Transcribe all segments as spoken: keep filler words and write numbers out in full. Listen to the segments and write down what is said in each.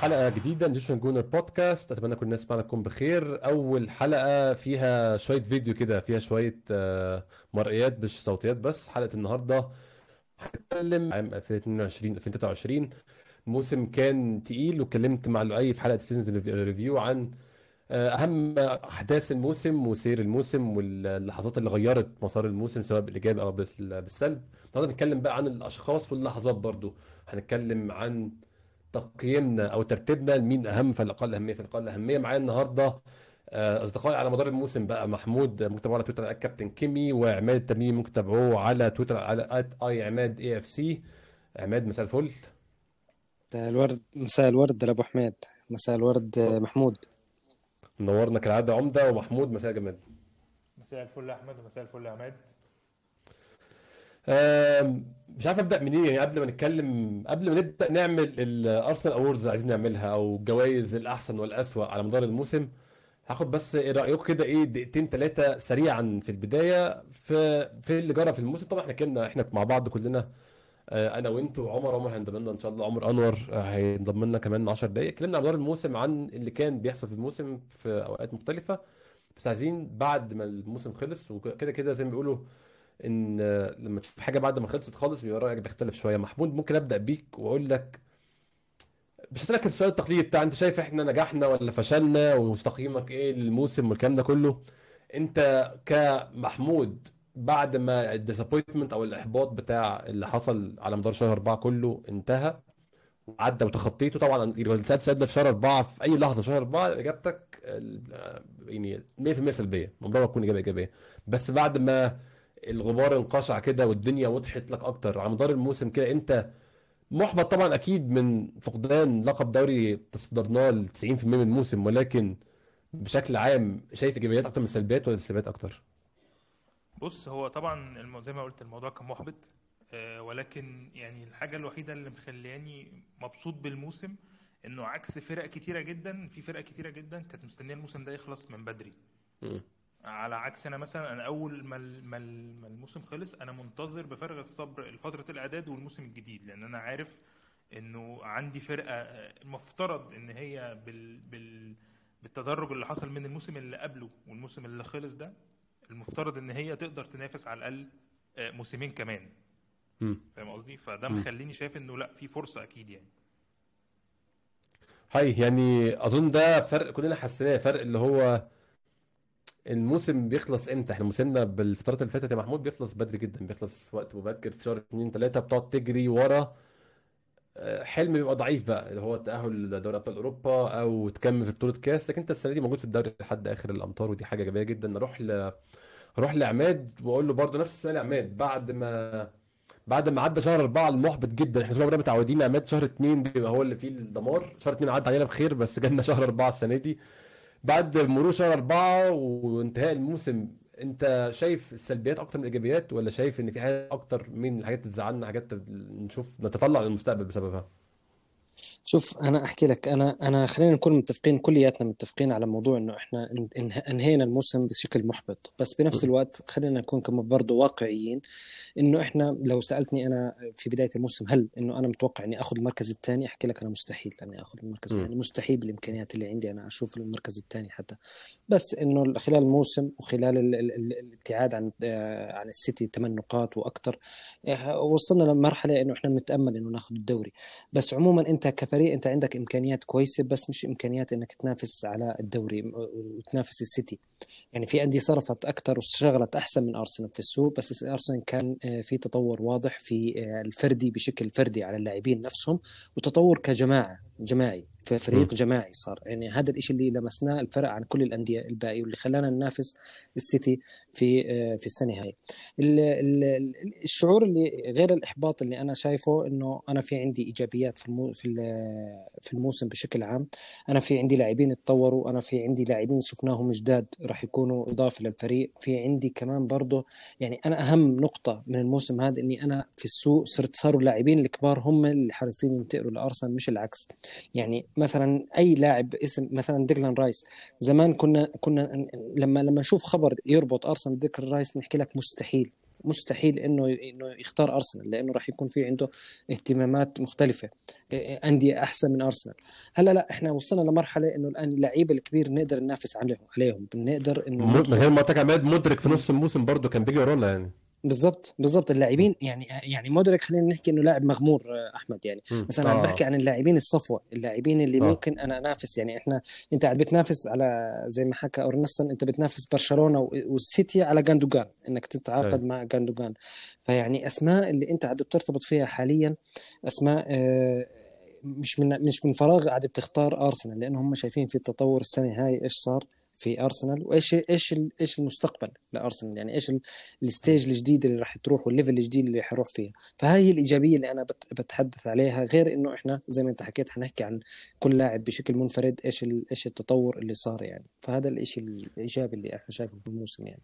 حلقة جديدة من ديشن جونر بودكاست. أتمنى كل الناس تسمعنا تكون بخير. أول حلقة فيها شوية فيديو كده، فيها شوية مرئيات مش صوتيات بس. حلقة النهاردة هنتكلم عام ألفين واثنين وعشرين ألفين وثلاثة وعشرين. موسم كان تقيل، وكلمت مع لؤي في حلقة السيزون ريفيو عن أهم أحداث الموسم وسير الموسم واللحظات اللي غيرت مسار الموسم سواء بالإيجاب أو بالسلب. النهاردة هنتكلم بقى عن الأشخاص واللحظات، برضو هنتكلم عن تقييمنا او ترتيبنا لمين اهم فالاقل اهميه فالاقل اهميه. معايا النهارده اصدقائي على مدار الموسم بقى، محمود ممكن تتابعوه على تويتر كابتن كيمي، وعماد التميمي ممكن تتابعوه على تويتر على آت آي عماد إيه إف سي. عماد مساء الفل. مساء الورد. مساء الورد لابو حماد. مساء الورد محمود، منورنا كالعاده عمده. ومحمود مساء جمال. مساء الفل احمد، ومساء الفل عماد. مش عارف ابدا منين، يعني قبل ما نتكلم قبل ما نبدا نعمل الارسنال اووردز عايزين نعملها، او جوائز الاحسن والاسوا على مدار الموسم. هاخد بس ايه رايكم كده، ايه دقيقتين ثلاثه سريعا في البدايه في في اللي جرى في الموسم. طبعا احنا كنا احنا مع بعض كلنا، انا وانتوا وعمر عمر هينضم لنا ان شاء الله، عمر انور هينضم لنا كمان عشر دقائق. اتكلمنا على مدار الموسم عن اللي كان بيحصل في الموسم في اوقات مختلفه، بس عايزين بعد ما الموسم خلص وكده كده زي ما بيقولوا ان لما تشوف حاجه بعد ما خلصت خالص بيبقى رايك بيختلف شويه. محمود ممكن ابدا بيك واقول لك، مش هسالك السؤال التقليدي بتاع انت شايف احنا نجحنا ولا فشلنا وتقييمك ايه للموسم والكلام ده كله. انت كمحمود بعد ما الديسابوينتمنت او الاحباط بتاع اللي حصل على مدار شهر أربعة كله انتهى وعدى وتخطيته، طبعا السؤال سادنا في شهر أربعة في اي لحظه شهر أربعة اجابتك يعني مية في المية سلبيه، عمرها تكون اجابه ايجابيه. بس بعد ما الغبار انقشع كده والدنيا وضحت لك اكتر على مدار الموسم كده، انت محبط طبعا اكيد من فقدان لقب دوري تصدرناه ل تسعين في المية من الموسم، ولكن بشكل عام شايف ايجابيات اكتر من سلبيات ولا سلبيات اكتر؟ بص، هو طبعا زي ما قلت الموضوع كان محبط، أه ولكن يعني الحاجه الوحيده اللي مخلياني مبسوط بالموسم انه عكس فرق كتيره جدا، في فرق كتيره جدا كانت مستنيه الموسم ده يخلص من بدري. م. على عكس انا مثلا، انا اول ما الموسم خلص انا منتظر بفارغ الصبر لفتره الاعداد والموسم الجديد، لان انا عارف انه عندي فرقه مفترض ان هي بال... بال... بالتدرج اللي حصل من الموسم اللي قبله والموسم اللي خلص ده، المفترض ان هي تقدر تنافس على الاقل موسمين كمان. فاهم قصدي؟ فده مخليني شايف انه لا، في فرصه اكيد يعني. هاي يعني اظن ده فرق كلنا حسيناه، فرق اللي هو الموسم بيخلص امتى. احنا موسمنا بالفترات اللي فاتت يا محمود بيخلص بدري جدا، بيخلص وقت مبكر في شهر اتنين تلاتة، بتقعد تجري ورا حلم بيبقى ضعيف بقى اللي هو التاهل لدوري ابطال اوروبا او تكمل في بطوله كاس. لكن انت السنه دي موجود في الدوري لحد اخر الامطار، ودي حاجه جميله جدا. نروح ل نروح لعماد واقول له برده نفس السؤال. عماد بعد ما بعد ما عدى شهر أربعة المحبط جدا، احنا طول عمرنا متعودين عماد شهر اتنين بيبقى هو اللي فيه الدمار. شهر اتنين عدى علينا بخير، بس جالنا شهر أربعة السنه دي بعد مرور شهر أربعة وانتهاء الموسم. انت شايف السلبيات اكتر من الايجابيات، ولا شايف ان في حاجات اكتر من الحاجات اللي تزعلنا، حاجات نشوف نتطلع للمستقبل بسببها؟ شوف، انا احكي لك، انا انا خلينا نكون متفقين، كلياتنا متفقين على موضوع انه احنا انهينا الموسم بشكل محبط، بس بنفس الوقت خلينا نكون كمان برضه واقعيين. انه احنا لو سالتني انا في بدايه الموسم هل انه انا متوقع اني اخذ المركز الثاني، احكي لك انا مستحيل اني اخذ المركز الثاني، مستحيل بالامكانيات اللي عندي انا اشوف المركز الثاني حتى. بس انه خلال الموسم وخلال ال ال ال الابتعاد عن عن السيتي ثمان نقاط واكثر، وصلنا لمرحله انه احنا بنتامل انه ناخذ الدوري. بس عموما انت كفريق انت عندك امكانيات كويسه، بس مش امكانيات انك تنافس على الدوري وتنافس السيتي. يعني في انديه صرفت اكثر وشغلت احسن من ارسنال في السوق، بس ارسنال كان في تطور واضح في الفردي بشكل فردي على اللاعبين نفسهم، وتطور كجماعه جماعي فريق جماعي صار. يعني هذا الإشي اللي لمسناه الفرق عن كل الأندية الباقية، واللي خلانا ننافس السيتي في في السنة هاي. الشعور اللي غير الإحباط اللي أنا شايفه إنه أنا في عندي إيجابيات في في الموسم بشكل عام. أنا في عندي لاعبين اتطوروا، أنا في عندي لاعبين شفناهم جداد راح يكونوا إضافة للفريق. في عندي كمان برضه يعني أنا أهم نقطة من الموسم هذا إني أنا في السوق صرت صاروا اللاعبين الكبار هم اللي حريصين ينتقلوا لأرسنال مش العكس. يعني مثلا اي لاعب اسم مثلا ديكلان رايس، زمان كنا كنا لما لما نشوف خبر يربط ارسنال بديكلان رايس نحكي لك مستحيل مستحيل انه انه يختار ارسنال لانه راح يكون في عنده اهتمامات مختلفه، انديه احسن من ارسنال. هلا لا احنا وصلنا لمرحله انه الان اللعيبه الكبير نقدر ننافس عليهم عليهم بنقدر انه غير ما تك عماد مدرك في نص الموسم برضه كان بيجي يرولا يعني. بالضبط بالضبط اللاعبين يعني يعني مدرك خلينا نحكي انه لاعب مغمور احمد يعني م. بس انا آه. عم بحكي عن اللاعبين الصفوه، اللاعبين اللي آه. ممكن انا انافس يعني. احنا انت عم بتنافس على زي ما حكى اورنسن، انت بتنافس برشلونه والسيتي على غاندوغان انك تتعاقد أي. مع غاندوغان. فيعني اسماء اللي انت عم بترتبط فيها حاليا اسماء آه مش من مش من فراغ عم بتختار ارسنال، لانه هم شايفين في التطور السنه هاي ايش صار في أرسنال وإيش إيش إيش المستقبل لأرسنال، يعني إيش الستيج الجديد اللي راح تروح والليفل الجديد اللي حروح فيها. فهاي الإيجابية اللي أنا بتحدث عليها، غير إنه إحنا زي ما أنت حكيت حنحكي عن كل لاعب بشكل منفرد إيش إيش التطور اللي صار يعني. فهذا الإشي الإيجابي اللي إحنا شايفه بالموسم يعني.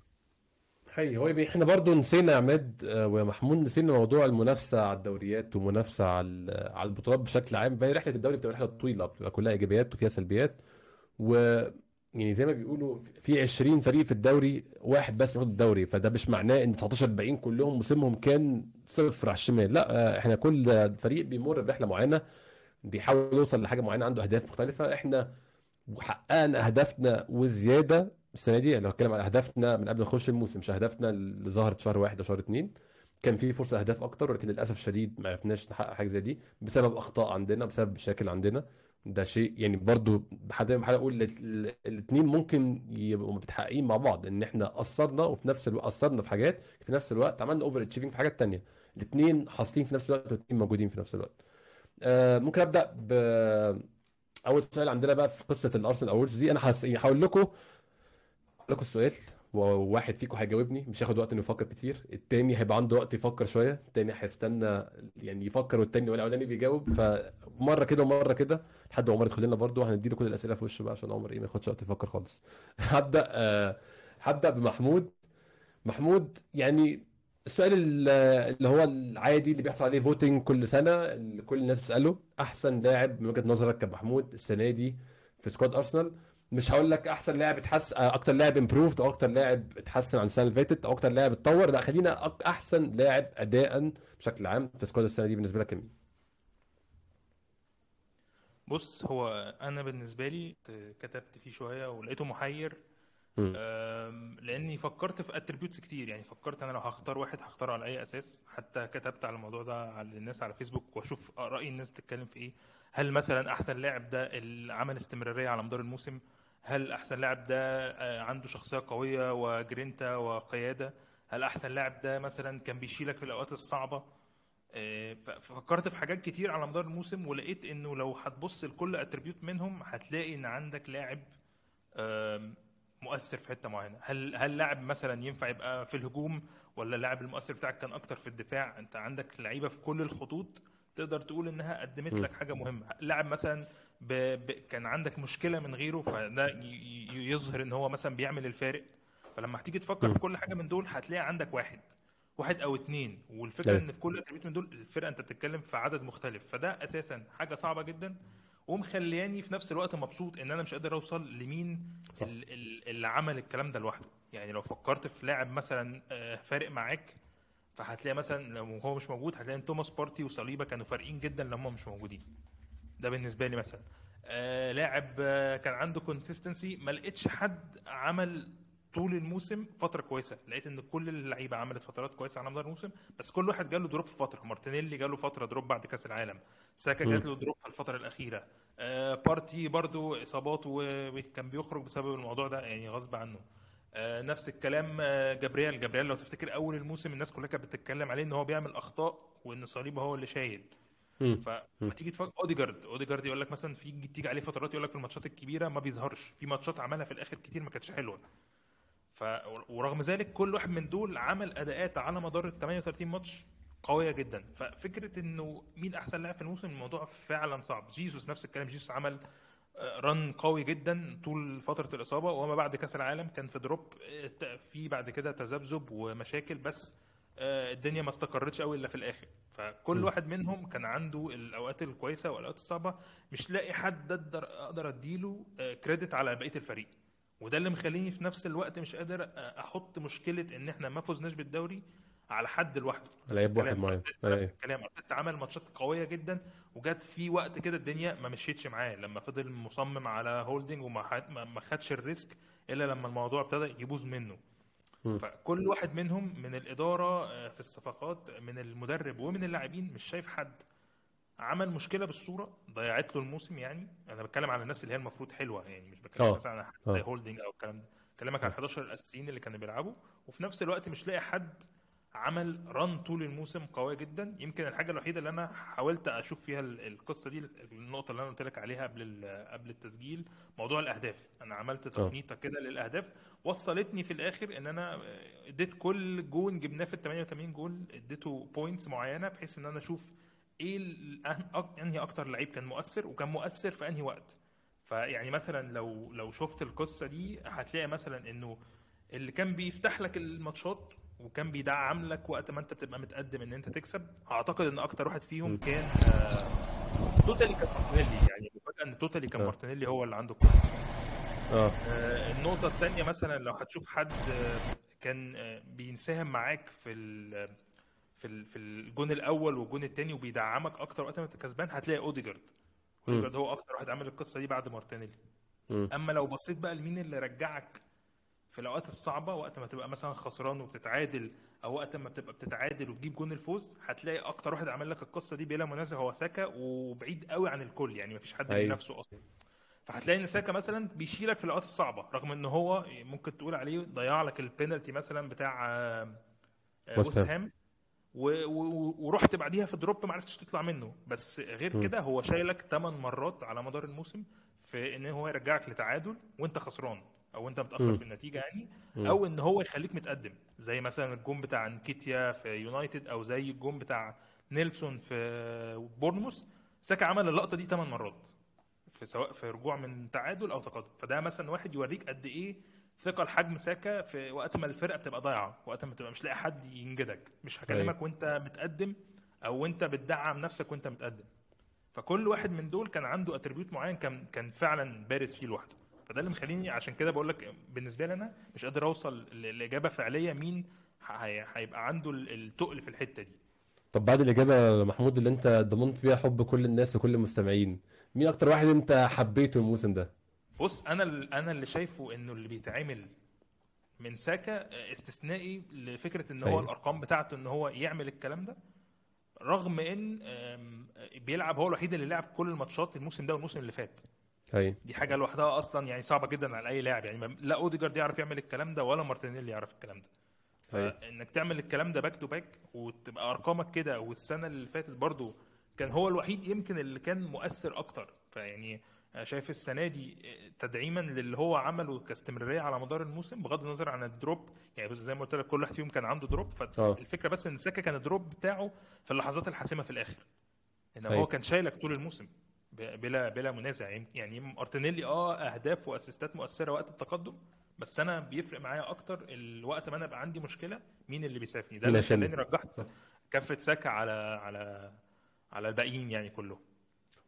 حقيقي هو إحنا برضو نسينا عماد ومحمود، نسينا موضوع المنافسة على الدوريات ومنافسة على على البطولات بشكل عام. فهي رحلة الدوري بتبقى رحلة طويلة، بتبقى كلها إيجابيات وفيها سلبيات، و يعني زي ما بيقولوا في عشرين فريق في الدوري واحد بس ياخد الدوري، فده مش معناه ان تسعتاشر باقيين كلهم موسمهم كان صفر على الشمال. لا، احنا كل فريق بيمر برحله معينه بيحاول يوصل لحاجه معينه، عنده اهداف مختلفه. احنا حققنا اهدافنا والزياده السنه دي، لو اتكلم على اهدافنا من قبل نخش الموسم مش اهدافنا اللي ظهرت في شهر واحد وشهر اتنين، كان في فرصه اهداف اكتر، ولكن للاسف الشديد ما عرفناش نحقق حاجه زي دي بسبب اخطاء عندنا، بسبب مشاكل عندنا. ده شيء يعني برضو حد ما هقول الاثنين ممكن يبقوا متحققين مع بعض، ان احنا قصرنا وفي نفس الوقت قصرنا في حاجات، في نفس الوقت عملنا اوفر اتشيفنج في حاجات تانية. الاثنين حاصلين في نفس الوقت والاثنين موجودين في نفس الوقت. آه ممكن ابدا ب اول سؤال عندنا بقى في قصه الارسنال اولز دي. انا هقول لكم لكم السؤال وواحد فيكم هيجاوبني، مش هاخد وقت انه يفكر كتير. التاني هيبقى عنده وقت يفكر شويه، التاني هيستنى يعني يفكر، والتاني ولا الاولاني بيجاوب، فمره كده ومره كده لحد عمر يدخل لنا برده. هندي له كل الاسئله في وشه بقى عشان عمر ايه ما ياخدش وقت يفكر خالص. هبدا أه هبدا بمحمود. محمود يعني السؤال اللي هو العادي اللي بيحصل عليه فوتنج كل سنه، كل الناس بتساله احسن لاعب من وجهه نظرك كمحمود السنه دي في سكواد ارسنال. مش هقول لك احسن لاعب اتحسن، اكتر لاعب امبروفد، او اكتر لاعب اتحسن عن السنه اللي فاتت، او اكتر لاعب اتطور. لا، خلينا احسن لاعب اداءا بشكل عام في سكواد السنه دي بالنسبه لك مين؟ بص، هو انا بالنسبه لي كتبت فيه شويه ولقيته محير، لاني فكرت في اتريبيوتس كتير. يعني فكرت انا لو هختار واحد هختاره على اي اساس، حتى كتبت على الموضوع ده على الناس على فيسبوك واشوف راي الناس بتتكلم في ايه. هل مثلا احسن لاعب ده اللي عمل استمراريه على مدار الموسم؟ هل احسن لاعب ده عنده شخصيه قويه وجرينتا وقياده؟ هل احسن لاعب ده مثلا كان بيشيلك في الاوقات الصعبه؟ ففكرت في حاجات كتير على مدار الموسم، ولقيت انه لو هتبص لكل اتريبيوت منهم هتلاقي ان عندك لاعب مؤثر في حته معينه. هل هل لاعب مثلا ينفع يبقى في الهجوم، ولا اللاعب المؤثر بتاعك كان اكتر في الدفاع؟ انت عندك لعيبه في كل الخطوط تقدر تقول انها قدمت لك حاجه مهمه. لاعب مثلا ب... ب... كان عندك مشكله من غيره، فده ي... يظهر ان هو مثلا بيعمل الفارق. فلما هتيجي تفكر في كل حاجه من دول هتلاقي عندك واحد واحد او اتنين، والفكره ان في كل اتريبيوت من دول الفرقه انت بتتكلم في عدد مختلف، فده اساسا حاجه صعبه جدا ومخلياني في نفس الوقت مبسوط ان انا مش قادر اوصل لمين اللي عمل الكلام ده لوحده. يعني لو فكرت في لاعب مثلا فارق معاك، فهتلاقي مثلا لو هو مش موجود هتلاقي ان توماس بارتي وصليبه كانوا فارقين جدا لما مش موجودين. ده بالنسبه لي مثلا آه لاعب آه كان عنده كونسيستنسي، ما لقيتش حد عمل طول الموسم فتره كويسه. لقيت ان كل اللعيبه عملت فترات كويسه على مدار الموسم، بس كل واحد جاله دروب في فتره. مارتينيلي جاله فتره دروب بعد كاس العالم، ساكا جات له دروب في الفتره الاخيره، آه بارتي برضو اصابات وكان بيخرج بسبب الموضوع ده يعني غصب عنه. آه نفس الكلام آه جابرييل جابرييل لو تفتكر اول الموسم الناس كلها كانت بتتكلم عليه ان هو بيعمل اخطاء وان صليبه هو اللي شايل. فما تيجي تفكر اوديجارد اوديجارد يقول لك مثلا في تيجي عليه فترات يقول لك في الماتشات الكبيره ما بيظهرش، في ماتشات عملها في الاخر كتير ما كانتش حلوه. ف ورغم ذلك كل واحد من دول عمل اداءات على مدار ال تمنية وتلاتين ماتش قويه جدا. ففكره انه مين احسن لاعب في الموسم الموضوع فعلا صعب. جيسوس نفس الكلام، جيسوس عمل رن قوي جدا طول فتره الاصابه، وما بعد كاس العالم كان في دروب، في بعد كده تذبذب ومشاكل، بس الدنيا ما استقرتش قوي الا في الاخر. فكل واحد منهم كان عنده الاوقات الكويسه والاوقات الصعبه، مش لاقي حد اقدر اقدر اديله كريدت على بقيه الفريق. وده اللي مخليني في نفس الوقت مش قادر احط مشكله ان احنا ما فزناش بالدوري على حد لوحده لعيب واحد معين. الكلام ارتيتا عمل ماتشات قويه جدا وجت في وقت كده الدنيا ما مشيتش معاه لما فضل مصمم على هولدنج وما ما خدش الريسك الا لما الموضوع ابتدى يبوظ منه. م. فكل واحد منهم من الاداره في الصفقات من المدرب ومن اللاعبين مش شايف حد. عمل مشكله بالصوره ضيعت له الموسم. يعني انا بتكلم على الناس اللي هي المفروض حلوه يعني مش بتكلم مثلا على زي هولدنج او الكلام ده. كلامك على حداشر الاساسيين اللي كانوا بيلعبوا وفي نفس الوقت مش لاقي حد عمل ران طول الموسم قوي جدا. يمكن الحاجه الوحيده اللي انا حاولت اشوف فيها القصه دي النقطه اللي انا قلت لك عليها قبل قبل التسجيل موضوع الاهداف. انا عملت تفنيطه كده للاهداف وصلتني في الاخر ان انا اديت كل جون جبناه في ثمانية وثمانين جول اديته بوينتس معينه بحيث ان انا اشوف ايه انهي اكتر لعيب كان مؤثر وكان مؤثر في انهي وقت. فيعني مثلا لو لو شفت القصه دي هتلاقي مثلا انه اللي كان بيفتح لك الماتشات وكان بيدعم لك وقت ما انت بتبقى متقدم ان انت تكسب اعتقد ان اكتر واحد فيهم كان آه توتالي كان مارتينيلي. يعني فجاه ان توتالي كان مارتينيلي هو اللي عنده الكوره. اه النقطه الثانيه مثلا لو هتشوف حد كان بينساهم معاك في في في الجون الاول والجون الثاني وبيدعمك اكتر وقت ما انت كسبان هتلاقي اوديجارد. اوديجارد هو اكتر واحد عمل القصه دي بعد مارتينيلي. اما لو بصيت بقى لمين اللي رجعك في الاوقات الصعبه وقت ما تبقى مثلا خسران وبتتعادل او وقت ما بتبقى بتتعادل وتجيب جون الفوز هتلاقي اكتر واحد عمل لك القصه دي بلا منازع هو ساكا وبعيد قوي عن الكل. يعني مفيش حد بنفسه اصلا. فهتلاقي ان ساكا مثلا بيشيلك في الاوقات الصعبه رغم ان هو ممكن تقول عليه ضيع لك البينالتي مثلا بتاع وست هام و... و... ورحت بعديها في دروب ما عرفتش تطلع منه. بس غير كده هو شايلك ثمان مرات على مدار الموسم في ان هو يرجعك لتعادل وانت خسران او انت متاخر في النتيجه يعني او ان هو يخليك متقدم زي مثلا الجون بتاع انكيتيا في يونايتد او زي الجون بتاع نيلسون في بورنموث. ساكا عمل اللقطه دي ثمان مرات في سواء في رجوع من تعادل او تقدم. فده مثلا واحد يوريك قد ايه ثقل حجم ساكا في وقت ما الفرقه بتبقى ضايعه وقت ما تبقى مش لاقي حد ينجدك. مش هكلمك وانت متقدم او انت بتدعم نفسك وانت متقدم. فكل واحد من دول كان عنده اتريبيوت معين كان كان فعلا بارز فيه لوحده. فده اللي مخليني عشان كده بقول لك بالنسبه لي انا مش قادر اوصل لاجابه فعليه مين هيبقى عنده التقل في الحته دي. طب بعد الاجابه محمود اللي انت ضمنت فيها حب كل الناس وكل المستمعين مين اكتر واحد انت حبيته الموسم ده؟ بص انا انا اللي شايفه انه اللي بيتعامل من ساكا استثنائي لفكره ان هو أيوه. الارقام بتاعته ان هو يعمل الكلام ده رغم ان بيلعب هو الوحيد اللي لعب كل الماتشات الموسم ده والموسم اللي فات. أي. دي حاجه لوحدها اصلا يعني صعبه جدا على اي لاعب. يعني لا اوديجارد يعرف يعمل الكلام ده ولا مارتينيلي يعرف الكلام ده. فانك تعمل الكلام ده باك تو باك وتبقى ارقامك كده. والسنه اللي فاتت برضو كان هو الوحيد يمكن اللي كان مؤثر اكتر. فيعني شايف السنه دي تدعيما للي هو عمله كاستمراريه على مدار الموسم بغض النظر عن الدروب. يعني زي ما قلت لك كل واحد فيهم كان عنده دروب. فالفكره بس ان ساكا كان الدروب بتاعه في اللحظات الحاسمه في الاخر ان هو كان شايلك طول الموسم بلا بلا منازع. يعني مارتينيلي اه اهداف واسيستات مؤثره وقت التقدم بس انا بيفرق معايا اكتر الوقت ما انا بقى عندي مشكله مين اللي بيساعدني. ده اللي خلاني رجحت كفه ساكا على على على الباقيين يعني كله.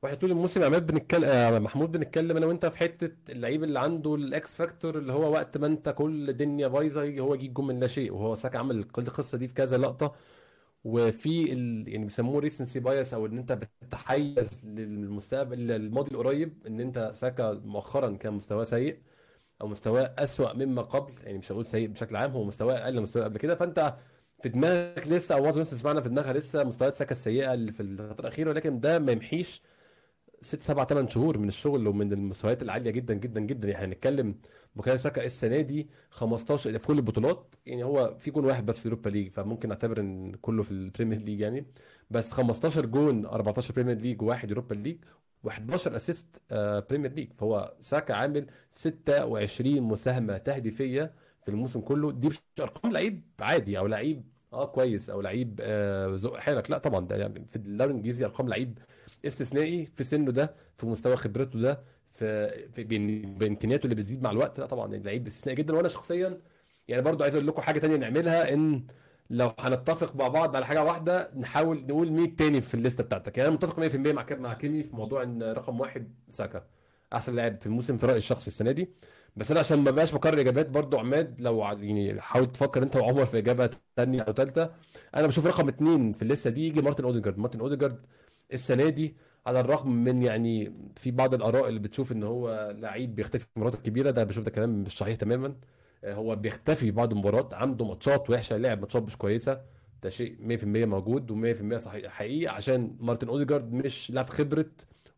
واحد طول الموسم عماد بنتكلم محمود بنتكلم انا وانت في حته اللعيب اللي عنده الاكس فاكتور اللي هو وقت ما انت كل الدنيا بايظه هو يجي جون من لا شيء. وهو ساكا عمل كل القصه دي في كذا لقطه. وفي ال... يعني بيسموه ريسنسي بايس او ان انت بتتحيز للمستقبل للماضي القريب. ان انت ساكا مؤخرا كان مستواه سيء او مستواه اسوأ مما قبل. يعني مش هقول سيء بشكل عام هو مستواه اقل من مستواه قبل كده. فانت في دماغك لسه او الناس تسمعنا في دماغها لسه مستويات ساكا السيئه اللي في الفتره الاخيره. ولكن ده ما يمحيش ست سبعة ثمان شهور من الشغل ومن المستويات العاليه جدا جدا جدا. يعني هنتكلم بوكايو ساكا السنه دي خمستاشر في كل البطولات. يعني هو في جون واحد بس في اوروبا ليج فممكن نعتبر ان كله في البريمير ليج يعني. بس خمستاشر جون اربعتاشر بريمير ليج وواحد اوروبا ليج و11 اسيست بريمير ليج. فهو ساكا عامل ستة وعشرين مساهمه تهديفيه في الموسم كله. دي مش ارقام لعيب عادي او لعيب اه كويس او لعيب ذوق آه حيلك. لا طبعا ده يعني في الدوري الانجليزي ارقام لعيب استثنائي في سنه ده في مستوى خبرته ده في, في بامكانياته اللي بتزيد مع الوقت. لا طبعا لعيب استثنائي جدا. وانا شخصيا يعني برضو عايز اقول لكم حاجه تانية نعملها ان لو هنتفق مع بعض على حاجه واحده نحاول نقول مين تاني في الليسته بتاعتك. يعني انا متفق مية في المية مع مع كيمي في موضوع ان رقم واحد ساكا احسن لاعب في الموسم في رايي الشخصي السنه دي. بس انا عشان ما بقاش بكرر اجابات برضو عماد، لو ع- يعني حاول تفكر انت وعمر في اجابه ثانيه او ثالثه. انا بشوف رقم اتنين في الليسته دي يجي مارتن اوديجارد. مارتن اوديجارد السنه دي على الرغم من يعني في بعض الاراء اللي بتشوف ان هو لعيب بيختفي في المباريات الكبيره، ده بشوف ده كلام مش صحيح تماما. آه، هو بيختفي بعض المباريات، عنده ماتشات وحشه، لعب ماتشات مش كويسه، ده شيء مية في المية موجود و100% صحيح حقيقي، عشان مارتن اوديجارد مش لا في خبره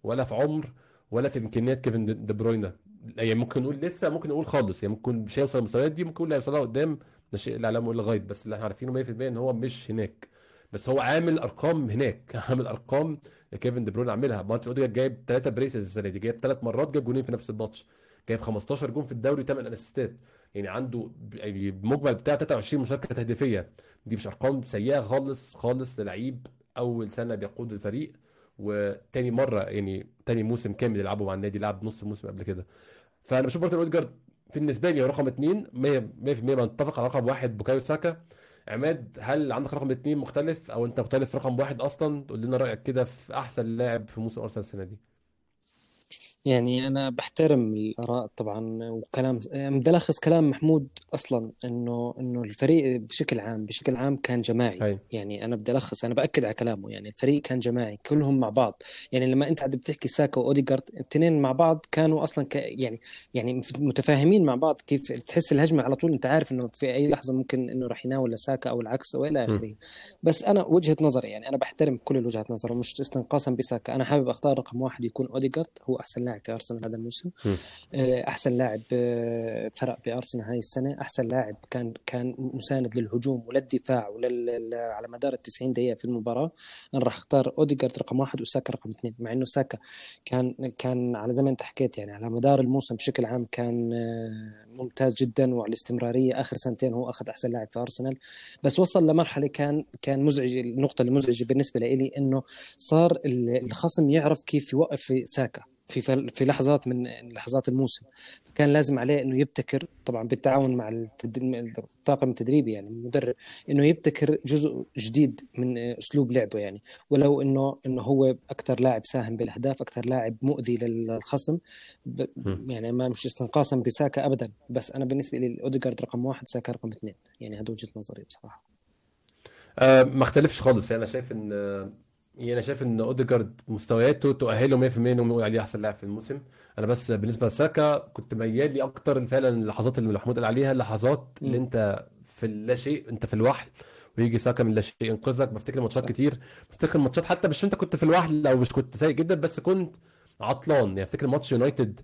ولا في عمر ولا في امكانيات كيفن دي بروينا. يعني ممكن نقول لسه، ممكن نقول خالص، يعني ممكن مش هيوصل للمستويات دي، ممكن لا يوصلها قدام، ده شيء لا يعلمه الا غايب، بس اللي احنا عارفينه مية في المية ان هو مش هناك. بس هو عامل ارقام هناك عامل ارقام كيفن دي بروين عاملها. مارتن اوديجارد جايب ثلاثة بريسز السنه دي، جايب ثلاث مرات، جايب جونين في نفس الماتش، جايب خمستاشر جون في الدوري، ثمانية اسيستات، يعني عنده يعني مجمل بتاع تلاتة وعشرين مشاركه تهديفيه. دي مش ارقام سيئه خالص خالص للعيب اول سنه بيقود الفريق، وتاني مره يعني تاني موسم كامل يلعبه مع النادي، لعب نص موسم قبل كده. فانا بشوف مارتن اوديجارد بالنسبه لي هو رقم اتنين مية في المية. بنتفق على رقم واحد بوكايو ساكا. عماد، هل عندك رقم اتنين مختلف او انت مختلف في رقم واحد اصلا؟ تقول لنا رايك كده في احسن لاعب في موسم ارسنال السنه دي. يعني انا بحترم الاراء طبعا، وكلام مدلخص كلام محمود اصلا انه انه الفريق بشكل عام بشكل عام كان جماعي. هاي. يعني انا بدي الخص، انا باكد على كلامه، يعني الفريق كان جماعي كلهم مع بعض. يعني لما انت عاد بتحكي ساكا واوديجارد الاثنين مع بعض كانوا اصلا ك... يعني يعني متفاهمين مع بعض، كيف بتحس الهجمه على طول انت عارف انه في اي لحظه ممكن انه راح يناول ساكا او العكس او الى اخره. بس انا وجهه نظري، يعني انا بحترم كل وجهات نظر مش استنقاصا بساكا، انا حابب اختار رقم واحد يكون اوديجارد، هو احسن لاعب في أرسنال هذا الموسم، أحسن لاعب فرق بأرسنال هاي السنة، أحسن لاعب كان كان مساند للهجوم وللدفاع ولل على مدار التسعين دقيقة في المباراة. أنا راح أختار أوديجارد رقم واحد وساكا رقم اثنين، مع إنه ساكا كان كان على زي ما أنت حكيت يعني على مدار الموسم بشكل عام كان ممتاز جدا وعلى الاستمرارية. آخر سنتين هو أخذ أحسن لاعب في أرسنال، بس وصل لمرحلة كان كان مزعج. النقطة المزعجة بالنسبة لي إنه صار الخصم يعرف كيف يوقف في ساكا في في لحظات من لحظات الموسم، كان لازم عليه انه يبتكر طبعا بالتعاون مع الطاقم التدريبي يعني المدرب، انه يبتكر جزء جديد من اسلوب لعبه. يعني ولو انه انه هو اكثر لاعب ساهم بالاهداف، اكثر لاعب مؤذي للخصم، يعني ما مش استنقاصا بساكا ابدا، بس انا بالنسبه لي اوديجارد رقم واحد، ساكا رقم اثنين، يعني هذا وجهه نظري بصراحه. أه ما اختلفش خالص، انا شايف ان يعني انا شايف ان اوديجارد مستوياته تؤهله مية في المية انه يقول عليه احسن لاعب في الموسم. انا بس بالنسبه لساكا كنت ميال لي اكتر فعلا اللحظات اللي محمود قال عليها، اللحظات اللي انت في لا شيء، انت في الوحل ويجي ساكا من لا شيء ينقذك. بفتكر ماتشات كتير، بفتكر ماتشات حتى مش انت كنت في الوحل او مش كنت سيء جدا بس كنت عطلان. يعني افتكر ماتش يونايتد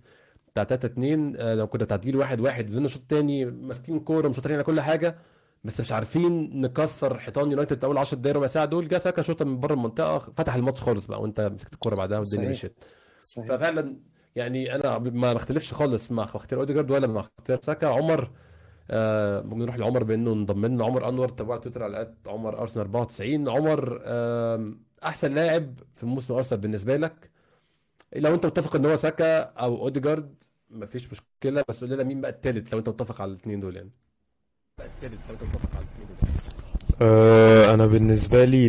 بتاع تلاتة اتنين لو كنا تعادلين واحد واحد ونزلنا شوط تاني ماسكين كوره مسيطرين على كل حاجه بس مش عارفين نكسر حيطان يونايتد اول عشر دقايق ربع ساعه دول. جا ساكا شوطه من بره المنطقه فتح الماتش خالص بقى، وانت مسكت الكوره بعدها والدنيا مشت. ففعلا يعني انا ما بختلفش خالص مع اختيار اوديجارد ولا مع اختيار ساكا. عمر آه ممكن نروح لعمر بانه انضم لنا. عمر انور تبع تويتر على عمر ارسنال اربعة وتسعين. عمر، آه احسن لاعب في موسم ارسنال بالنسبه لك لو انت متفق ان هو ساكا او اوديجارد مفيش مشكله، بس قول لنا مين بقى الثالث لو انت متفق على الاثنين دول. يعني أه انا بالنسبه لي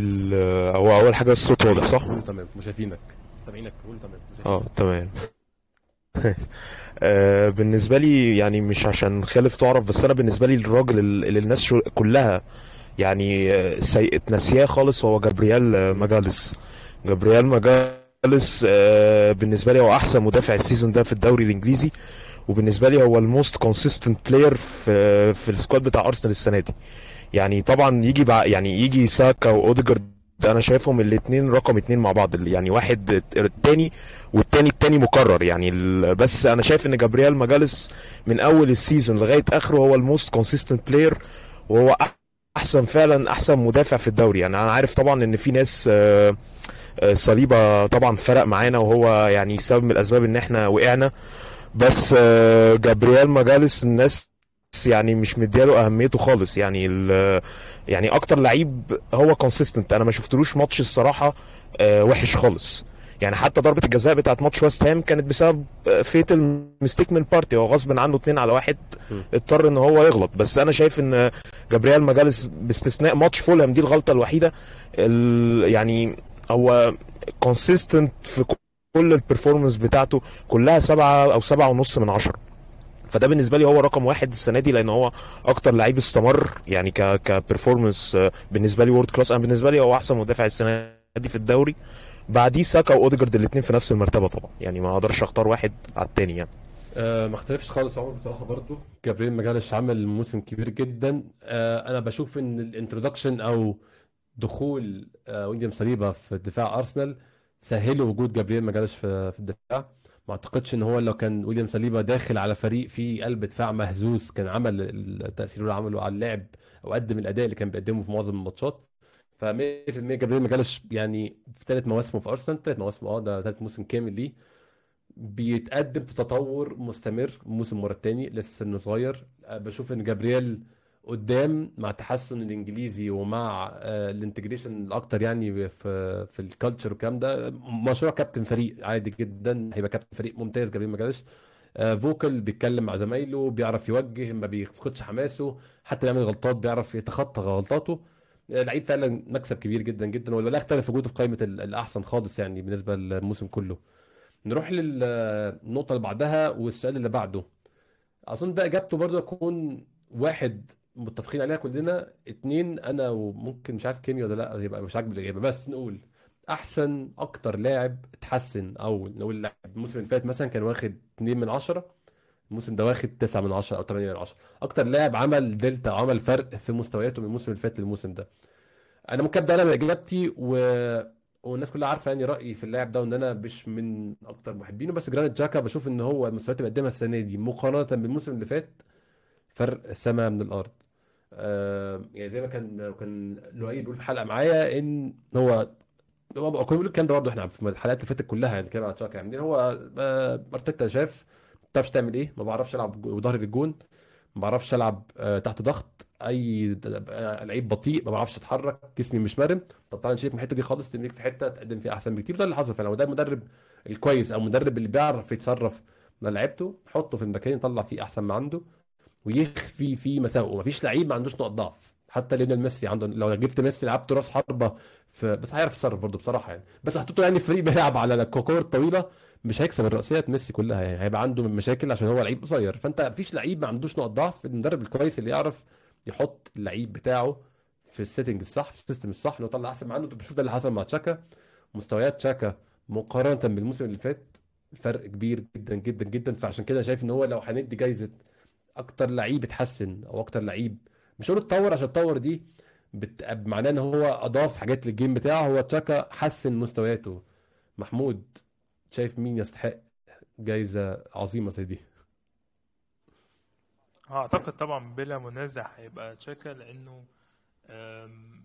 هو اول حاجه الصوت واضح صح؟ تمام مش شايفينك سامعينك قول تمام. اه تمام. أه بالنسبه لي يعني مش عشان خالف تعرف، بس انا بالنسبه لي الراجل اللي الناس كلها يعني ناسياه خالص هو جابرييل ماجالس. جابرييل ماجالس أه بالنسبه لي هو احسن مدافع السيزون ده في الدوري الانجليزي، وبالنسبه لي هو الموست كونسيستنت بلاير في في السكواد بتاع ارسنال السنه دي. يعني طبعا يجي بقى يعني يجي ساكا واوديجارد انا شايفهم الاثنين رقم اتنين مع بعض، يعني واحد الثاني والثاني الثاني مكرر يعني. بس انا شايف ان جابرييل ماجالس من اول السيزون لغايه اخره هو الموست كونسيستنت بلاير، وهو احسن فعلا احسن مدافع في الدوري. يعني انا عارف طبعا ان في ناس صليبه طبعا فرق معانا وهو يعني سبب من الاسباب ان احنا وقعنا، بس جابرييل ماجالس الناس يعني مش مدياله اهميته خالص. يعني يعني اكتر لعيب هو كونسيستنت، انا ما شفتلوش ماتش الصراحه وحش خالص. يعني حتى ضربه الجزاء بتاعت ماتش ويست هام كانت بسبب فيتال ميستيك من بارتي، هو غصب عنه اتنين على واحد اضطر ان هو يغلط. بس انا شايف ان جابرييل ماجالس باستثناء ماتش فولهام دي الغلطه الوحيده، يعني هو كونسيستنت في كل البرفورمانس بتاعته كلها سبعة أو سبعة ونص من عشرة. فده بالنسبه لي هو رقم واحد السنه دي، لان هو اكتر لعيب استمر يعني ك كبرفورمانس بالنسبه لي وورد كلاس. انا بالنسبه لي هو احسن مدافع السنه دي في الدوري، بعديه ساكا واوديجارد الاثنين في نفس المرتبه طبعا، يعني ما اقدرش اختار واحد على الثاني يعني. أه ما اختلفش خالص عمر بصراحه، برضو جابريل ماجالش عمل موسم كبير جدا. أه انا بشوف ان الانترودكشن او دخول أه ويليام صليبا في دفاع ارسنال سهل وجود جابريل ماجالش في, في الدفاع. ما اعتقدش ان هو لو كان ويليام صليبا داخل على فريق فيه قلب دفاع مهزوز كان عمل التاثير اللي عمله على اللعب او قدم الاداء اللي كان بيقدمه في معظم الماتشات. ف مية بالمية جابريل ماجالش يعني في ثالث مواسمه في ارسنال، ثالث مواسمه اه ده ثالث موسم كامل ليه، بيتقدم تطور مستمر موسم ورا الثاني، لسه سنه صغير. بشوف ان جابرييل قدام مع تحسن الانجليزي ومع الانتجريشن الاكتر يعني في في الكالتشر والكلام ده، مشروع كابتن فريق عادي جدا، هيبقى كابتن فريق ممتاز. جابرييل ماجالش فوكل، بيتكلم مع زمايله، بيعرف يوجه، ما بيفقدش حماسه، حتى لما يعمل غلطات بيعرف يتخطى غلطاته. لعيب فعلا مكسب كبير جدا جدا، ولا لا اختلف وجوده في قائمه الاحسن خالص يعني بالنسبه للموسم كله. نروح للنقطه اللي بعدها والسؤال اللي بعده، اظن ده اجابته برضه هتكون واحد متفقين عليها كلنا، اتنين انا وممكن مش عارف كيميا ولا لا، يبقى مش عاجب الاجابه. بس نقول احسن اكتر لاعب اتحسن، او نقول لاعب الموسم اللي فات مثلا كان واخد اتنين من عشرة، الموسم ده واخد تسعة من عشرة او تمانية من عشرة، اكتر لاعب عمل دلتا، عمل فرق في مستوياته من الموسم اللي فات للموسم ده. انا ممكن ابدا انا باجابتي و والناس كلها عارفه يعني رايي في اللاعب ده، وان انا مش من اكتر محبينه، بس جرانيت جاكا بشوف ان هو المستويات اللي قدمها السنه دي مقارنه بالموسم اللي فات فرق سما من الارض. آه يعني زي ما كان كان لؤي بيقول في حلقه معايا ان هو هو بيقول الكلام ده برضه، احنا في الحلقات اللي فاتت كلها يعني كلام على جاكا، يعني هو ارتيتا آه شاف ما بتعرفش تعمل ايه، ما بعرفش العب وظهري للجون، ما بعرفش العب آه تحت ضغط، اي لعيب بطيء، ما بعرفش اتحرك، جسمي مش مرن. طب تعالى نشيلك من الحته دي خالص، تمليك في حته تقدم فيها احسن بكتير. ده اللي حصل فعلا، وده المدرب الكويس او المدرب اللي بيعرف يتصرف على لعيبته، حطه في المكان يطلع فيه احسن ما عنده ويخفي فيه مساوئه. مفيش لعيب ما عندوش نقط ضعف، حتى ليونيل ميسي عنده، لو جبت ميسي لعبته راس حربه بس هيعرف يتصرف برده بصراحه يعني. بس حطيته يعني فريق بيلعب على الكوره الطويله مش هيكسب الرأسيات ميسي كلها يعني، هيبقى عنده مشاكل عشان هو لعيب قصير. فانت مفيش لعيب ما عندوش نقط ضعف، المدرب الكويس اللي يعرف يحط اللعيب بتاعه في السيتنج الصح في السيستم الصح اللي يطلع احسن عنده. بشوف ده اللي حصل مع تشاكا. مستويات تشاكا مقارنه بالموسم اللي فات فرق كبير جدا جدا جدا. فعشان كده شايف ان هو لو هندي جايزه اكتر لعيب اتحسن او اكتر لعيب مش هقول اتطور، عشان اتطور دي معناه ان هو اضاف حاجات للجيم بتاعه، هو تشاكا حسن مستوياته. محمود شايف مين يستحق جايزه عظيمه زي دي؟ اعتقد طبعا بلا منازع هيبقى تشاكا، لانه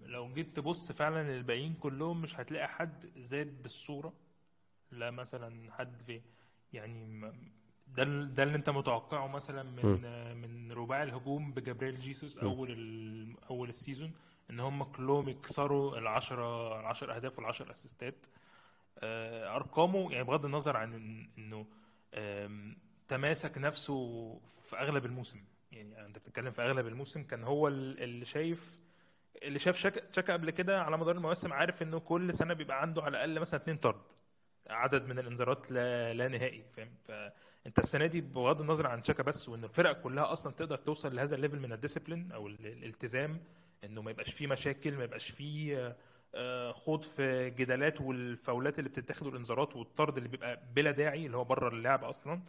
لو جيت تبص فعلا للباقيين كلهم مش هتلاقي حد زاد بالصوره، لا مثلا حد في يعني ده ده اللي انت متوقعه مثلا من م. من رباع الهجوم بجابرييل جيسوس اول اول السيزون، ان هم كلهم يكسروا العشرة العشر اهداف والعشر اسيستات. ارقامه يعني بغض النظر عن انه تماسك نفسه في اغلب الموسم، يعني انت بتتكلم في اغلب الموسم كان هو اللي شايف اللي شاف تشاكا قبل كده على مدار المواسم، عارف انه كل سنه بيبقى عنده على الاقل مثلا اتنين طرد، عدد من الانذارات لا, لا نهائي، فاهم؟ فانت السنه دي بغض النظر عن تشاكا بس، وان الفرق كلها اصلا تقدر توصل لهذا الليفل من الديسيبلين او الالتزام، انه ما يبقاش فيه مشاكل، ما يبقاش فيه خوض في جدالات والفاولات اللي بتتاخد والانذارات والطرد اللي بيبقى بلا داعي اللي هو بره اللعب اصلا.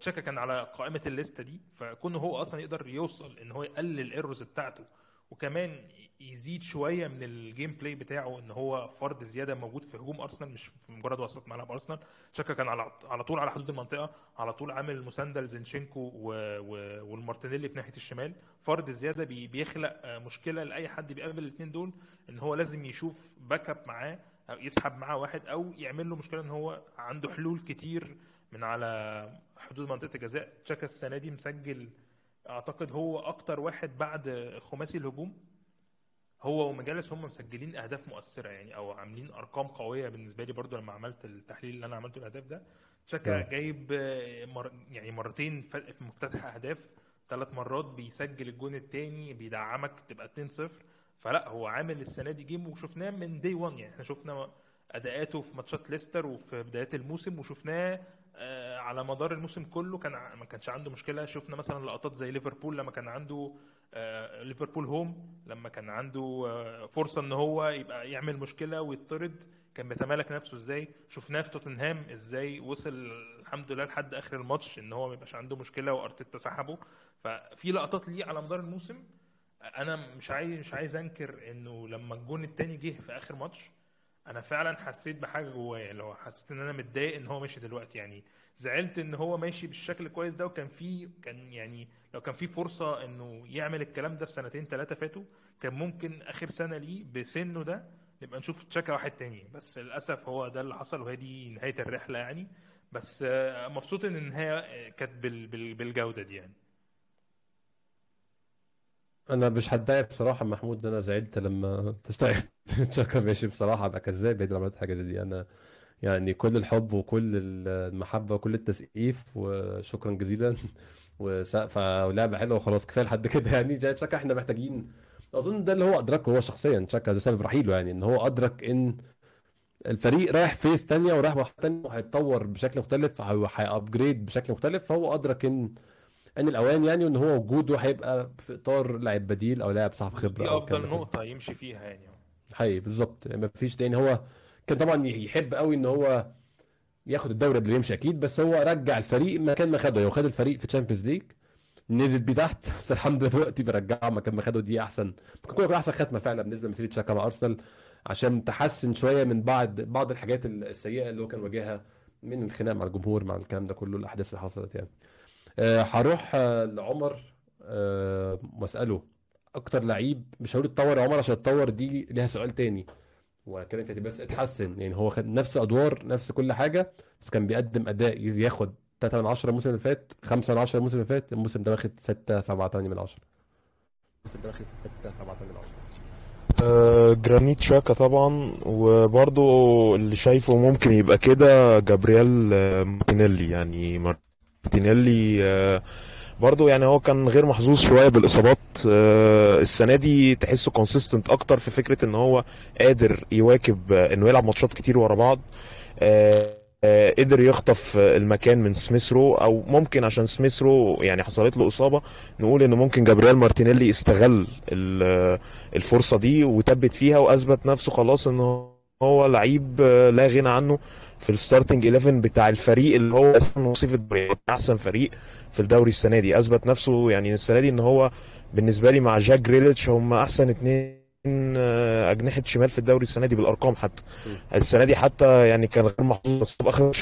تشاكا كان على قائمه الليسته دي، فكونه هو اصلا يقدر يوصل ان هو يقلل الايرورز بتاعته، وكمان يزيد شويه من الجيم بلاي بتاعه، ان هو فرد زياده موجود في هجوم ارسنال مش في مجرد وسط ملعب ارسنال. تشاكا كان على على طول على حدود المنطقه، على طول عامل مسانده لزينشينكو والمارتينيلي في ناحيه الشمال، فرد زياده بيخلق مشكله لاي حد بيقابل الاثنين دول، ان هو لازم يشوف باك اب معاه او يسحب معاه واحد او يعمل له مشكله، ان هو عنده حلول كتير من على حدود منطقه الجزاء. تشاكا السنه دي مسجل اعتقد هو اكتر واحد بعد خماسي الهجوم، هو ومجالس هم مسجلين اهداف مؤثره يعني، او عاملين ارقام قويه بالنسبه لي برضو لما عملت التحليل اللي انا عملته الاهداف ده. تشاكا جايب مر... يعني مرتين في مفتتح اهداف، ثلاث مرات بيسجل الجون الثاني بيدعمك تبقى اتنين صفر. فلا هو عامل السنه دي جيم، وشفناه من دي واحد يعني، احنا شفنا اداءاته في ماتشات ليستر وفي بدايات الموسم، وشفناه على مدار الموسم كله كان ما كانش عنده مشكله. شفنا مثلا لقطات زي ليفربول لما كان عنده آه ليفربول هوم لما كان عنده آه فرصه ان هو يبقى يعمل مشكله ويطرد كان بيتمالك نفسه ازاي. شفناه في توتنهام ازاي وصل الحمد لله لحد اخر الماتش ان هو ما يبقاش عنده مشكله وارتيتا سحبه. ففي لقطات ليه على مدار الموسم. انا مش عايز مش عايز انكر انه لما الجون الثاني جه في اخر ماتش انا فعلا حسيت بحاجه جوايا اللي هو حسيت ان انا متضايق ان هو ماشي دلوقتي. يعني زعلت ان هو ماشي بالشكل كويس ده وكان في كان يعني لو كان في فرصه انه يعمل الكلام ده في سنتين ثلاثه فاتوا كان ممكن اخر سنه ليه بسنه ده نبقى نشوف تشاكا واحد تاني. بس للاسف هو ده اللي حصل وهي دي نهايه الرحله يعني. بس مبسوط ان النهايه كانت بالجوده دي يعني. انا مش هتضايق بصراحه محمود. انا زعلت لما تشتغل تشاكا ماشي بصراحه بقى كذاب لما عملت حاجه زي دي. انا يعني كل الحب وكل المحبه وكل التسقيف وشكرا جزيلا وسقفه ولعبه حلوه وخلاص كفايه لحد كده يعني. جاي تشاكا احنا محتاجين اظن ده اللي هو ادركه هو شخصيا. تشاكا ده سبب رحيله يعني ان هو ادرك ان الفريق رايح فيس تانية ورايح واحد تاني وهيتطور بشكل مختلف وهيابجريد بشكل مختلف. فهو ادرك ان ان الاوان يعني ان هو وجوده هيبقى في اطار لاعب بديل او لاعب صاحب خبره او افضل نقطه يمشي فيها يعني حقيقي بالظبط. ما فيش تاني. هو كان طبعا يحب قوي ان هو ياخد الدوري قبل يمشي اكيد. بس هو رجع الفريق مكان ما خده. لو خد الفريق في تشامبيونز ليج نزل بيه تحت بس الحمد لله دلوقتي بيرجعه مكان ما خده. دي احسن ممكن يكون احسن ختمه فعلا بالنسبه لمسيره تشاكا مع ارسنال عشان تحسن شويه من بعض بعض الحاجات السيئه اللي هو كان واجهها من الخناق مع الجمهور مع الكلام ده كله الاحداث اللي حصلت يعني. أه هروح أه لعمر أه واساله اكتر لعيب مش هقول اتطور يا عمر عشان اتطور دي ليها سؤال تاني وهتكلم فيها بس اتحسن يعني. هو خد نفس ادوار نفس كل حاجه بس كان بيقدم اداء ياخد تلاتة من عشرة الموسم اللي فات خمسة من عشرة الموسم اللي فات. الموسم ده واخد ستة سبعة تمانية من عشرة. الموسم ده واخد ستة سبعة تمانية من عشرة. جرانيت شاكا طبعا وبرده اللي شايفه ممكن يبقى كده جابرييل مارتينيلي يعني. مارت مارتينيلي برضو يعني هو كان غير محظوظ شوية بالإصابات. السنة دي تحسه كونسيستنت أكتر في فكرة إن هو قادر يواكب إنه يلعب ماتشات كتير ورا بعض. قدر يخطف المكان من سميث رو أو ممكن عشان سميث رو يعني حصلت له إصابة نقول إنه ممكن جابرييل مارتينيلي استغل الفرصة دي وتبت فيها وأثبت نفسه خلاص إنه هو لعيب لا غنى عنه في الستارتنج إحداشر بتاع الفريق اللي هو وصيف الدوري احسن فريق في الدوري السنه دي. اثبت نفسه يعني السنه دي ان هو بالنسبه لي مع جاك جريليتش هم احسن اتنين اجنحه شمال في الدوري السنه دي بالارقام حتى م. السنه دي حتى يعني كان غير محظوظ. اخر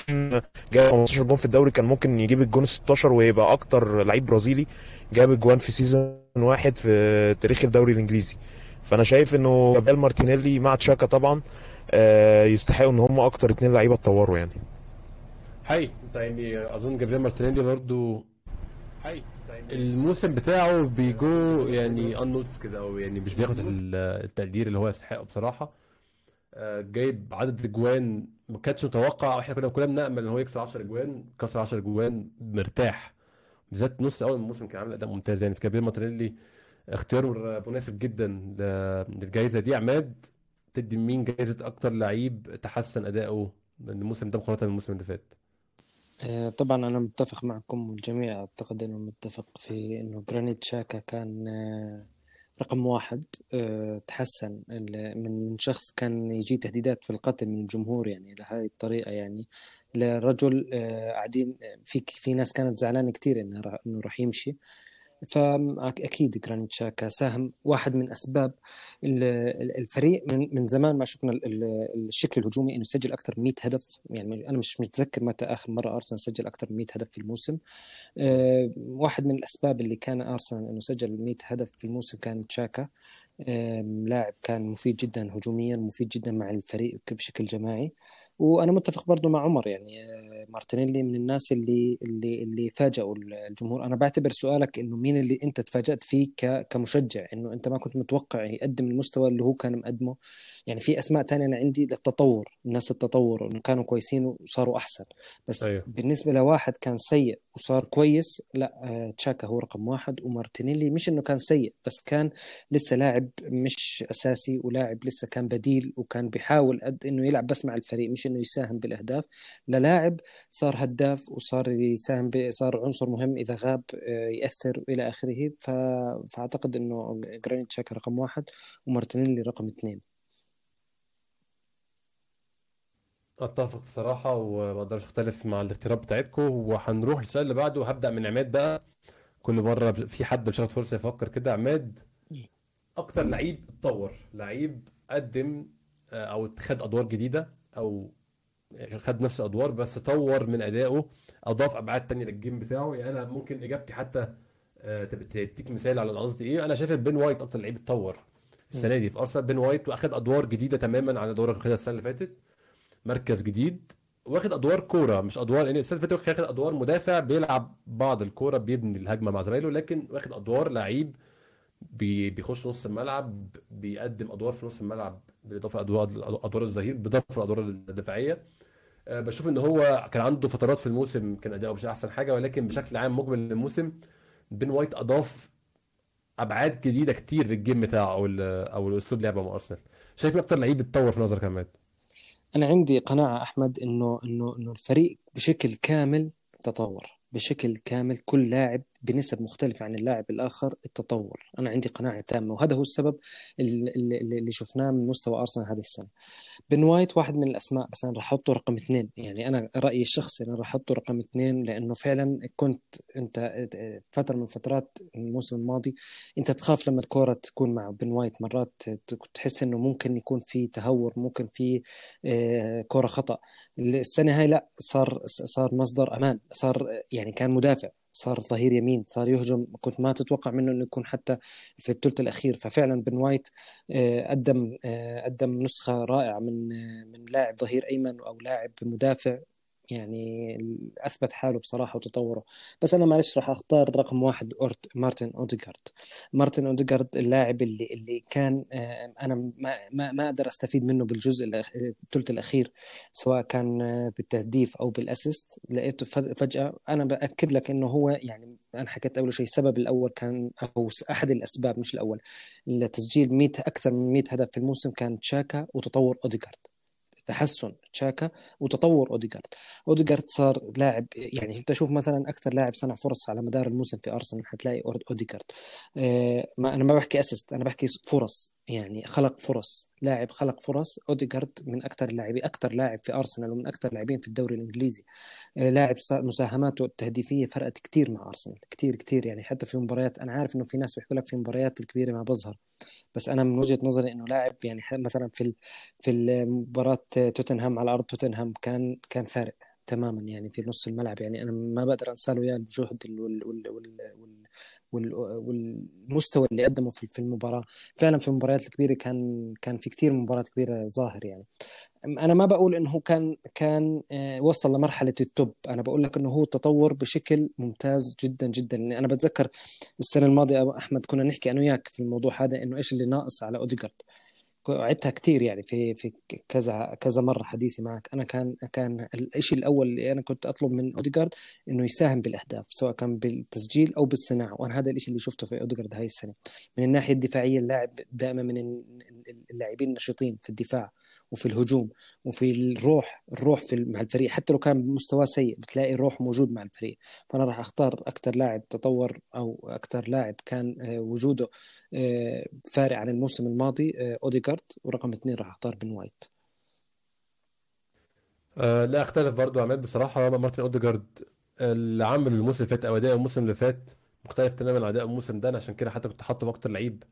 جاب خمستاشر جون في الدوري كان ممكن يجيب الجون ستاشر ويبقى اكتر لعيب برازيلي جاب جوان في سيزون واحد في تاريخ الدوري الانجليزي. فانا شايف انه جابرييل مارتينيلي مع تشاكا طبعا يستحقوا ان هم اكتر اتنين لعيبه اتطوروا يعني. حقيقي يعني اظن جابرييل مارتينيلي برضو حقيقي الموسم بتاعه بيجو يعني انوتس كده او يعني مش بياخد التقدير اللي هو يستحقه بصراحه. جايب عدد اجوان ما كانش متوقع واحنا كنا كلنا بنامل ان هو يكسر عشرة اجوان. كسر عشرة اجوان مرتاح بالذات نص اول الموسم كان عامل اداء ممتاز يعني. في جابرييل مارتينيلي اختيار مناسب جدا للجائزه دي. عماد تدي مين جائزة أكتر لعيب تحسن أداؤه الموسم ده مقارنة بالموسم اللي فات؟ طبعا أنا متفق معكم والجميع أعتقد أنه متفق في أنه جرانيت شاكا كان رقم واحد. تحسن من شخص كان يجي تهديدات في القتل من الجمهور يعني لهذه الطريقة يعني لرجل قاعدين في في ناس كانت زعلانة كتير أنه راح يمشي. فأكيد جرانيت شاكا ساهم واحد من أسباب الفريق من زمان ما شفنا الشكل الهجومي أنه سجل أكثر من مية هدف يعني. أنا مش متذكر متى آخر مرة أرسنال سجل أكثر من مية هدف في الموسم. واحد من الأسباب اللي كان أرسنال أنه سجل مية هدف في الموسم كان شاكا. لاعب كان مفيد جدا هجوميا مفيد جدا مع الفريق بشكل جماعي. وانا متفق برضو مع عمر يعني مارتينيلي من الناس اللي اللي اللي فاجئوا الجمهور. انا بعتبر سؤالك انه مين اللي انت تفاجأت فيه كمشجع انه انت ما كنت متوقع يقدم المستوى اللي هو كان مقدمه يعني. في اسماء تانية انا عندي للتطور الناس التطور انه كانوا كويسين وصاروا احسن بس أيوه. بالنسبه لواحد كان سيء وصار كويس لا تشاكا هو رقم واحد. ومارتينيلي مش انه كان سيء بس كان لسه لاعب مش اساسي ولاعب لسه كان بديل وكان بيحاول قد انه يلعب بس مع الفريق مش انه يساهم بالاهداف للاعب صار هداف وصار يساهم ب... صار عنصر مهم، اذا غاب ياثر الى اخره. ف... فاعتقد انه جرانيت شاكا رقم واحد ومارتينيلي رقم اثنين. اتفق بصراحه وما اقدرش اختلف مع الاقتراب بتاعتكم. وهنروح للسؤال اللي بعده، وهبدا من عماد بقى. كل مره في حد بيشوف فرصه يفكر كده. عماد، اكتر لعيب اتطور، لعيب قدم او خد ادوار جديده او خد نفس الادوار بس طور من ادائه، اضاف ابعاد تانية للجيم بتاعه. يعني انا ممكن اجابتي حتى تديك مثال على قصدي ايه. انا شايف بين وايت اكتر لعيب اتطور السنه دي في ارسنال. بين وايت واخد ادوار جديده تماما عن ادوار خدها السنه اللي فاتت، مركز جديد واخد ادوار كوره مش ادوار، يعني السنه اللي فاتت واخد ادوار مدافع بيلعب بعض الكوره بيبني الهجمه مع زمايله، لكن واخد ادوار لعيب بيخش نص الملعب بيقدم ادوار في نص الملعب بالاضافه ادوار ادوار الظهير بالاضافه للادوار الدفاعيه. أه بشوف ان هو كان عنده فترات في الموسم كان اداؤه مش احسن حاجه، ولكن بشكل عام مجمل الموسم بين وايت اضاف ابعاد جديده كتير للجيم بتاعه او او الاسلوب لعبه مع ارسنال. شايف اكتر لعيب اتطور في نظرك عماد؟ انا عندي قناعه احمد انه انه انه الفريق بشكل كامل تطور، بشكل كامل كل لاعب بنسب مختلفة عن اللاعب الآخر التطور. أنا عندي قناعة تامة، وهذا هو السبب اللي, اللي شفناه من مستوى أرسنال هذه السنة. بن وايت واحد من الأسماء، بس أنا راح أحطه رقم اثنين. يعني أنا رأيي الشخصي أنا راح أحطه رقم اثنين، لأنه فعلا كنت أنت فترة من فترات الموسم الماضي أنت تخاف لما الكرة تكون مع بن وايت، مرات تحس أنه ممكن يكون في تهور، ممكن في كرة خطأ. السنة هاي لا، صار صار مصدر أمان، صار يعني كان مدافع، صار ظهير يمين، صار يهجم. كنت ما تتوقع منه انه يكون حتى في الثلث الاخير. ففعلا بن وايت قدم قدم نسخه رائعه من من لاعب ظهير ايمن او لاعب مدافع، يعني اثبت حاله بصراحه وتطوره. بس انا معلش راح اختار رقم واحد مارتن اوديغارد. مارتن اوديغارد اللاعب اللي اللي كان انا ما ما اقدر استفيد منه بالجزء الثلث الاخير، سواء كان بالتهديف او بالاسيست. لقيته فجاه، انا باكد لك انه هو، يعني انا حكيت اول شيء السبب الاول كان او احد الاسباب مش الاول لتسجيل مية اكثر من مية هدف في الموسم كان تشاكا وتطور اوديغارد، تحسن تشاكا وتطور اوديغارد. اوديغارد صار لاعب، يعني انت شوف مثلا اكثر لاعب صنع فرص على مدار الموسم في ارسنال هتلاقي اوديغارد. آه ما انا ما بحكي اسيست، انا بحكي فرص، يعني خلق فرص، لاعب خلق فرص. اوديغارد من اكثر اللاعبين، اكثر لاعب في ارسنال ومن اكثر اللاعبين في الدوري الانجليزي. آه لاعب مساهماته التهديفيه فرقت كتير مع ارسنال، كتير كتير يعني. حتى في مباريات، انا عارف انه في ناس بيحكوا لك في مباريات الكبيره ما بظهر، بس انا من وجهه نظري انه لاعب، يعني مثلا في في مباراه توتنهام على ارض توتنهام كان كان فارق تماما يعني في نص الملعب. يعني انا ما بقدر انسى له يعني الجهد وال وال وال والمستوى اللي قدمه في المباراه. فعلا في المباريات الكبيره كان كان في كتير مباريات كبيره ظاهر. يعني انا ما بقول انه كان كان وصل لمرحله التوب، انا بقول لك انه هو تطور بشكل ممتاز جدا جدا. انا بتذكر السنه الماضيه احمد كنا نحكي انا وياك في الموضوع هذا انه ايش اللي ناقص على اوديغارد. عدتها كتير يعني في في كذا كذا مره حديثي معك. انا كان كان الشيء الاول اللي انا كنت اطلب من اوديغارد انه يساهم بالاهداف، سواء كان بالتسجيل او بالصناعه، وانا هذا الشيء اللي شفته في اوديغارد هاي السنه. من الناحيه الدفاعيه اللاعب دائما من اللاعبين النشيطين في الدفاع وفي الهجوم وفي الروح، الروح في مع الفريق حتى لو كان مستوى سيء بتلاقي الروح موجود مع الفريق. فانا راح اختار اكثر لاعب تطور او اكثر لاعب كان وجوده فارق عن الموسم الماضي اوديغارد، ورقم اثنين راح اختار بن وايت. أه لا اختلف برضو عماد بصراحه. مارتن اوديغارد اللي عمله الموسم اللي فات او اداء الموسم اللي فات مختلف تماما عن اداء الموسم ده. انا عشان كده حتى كنت حاطه في اكتر لعيب،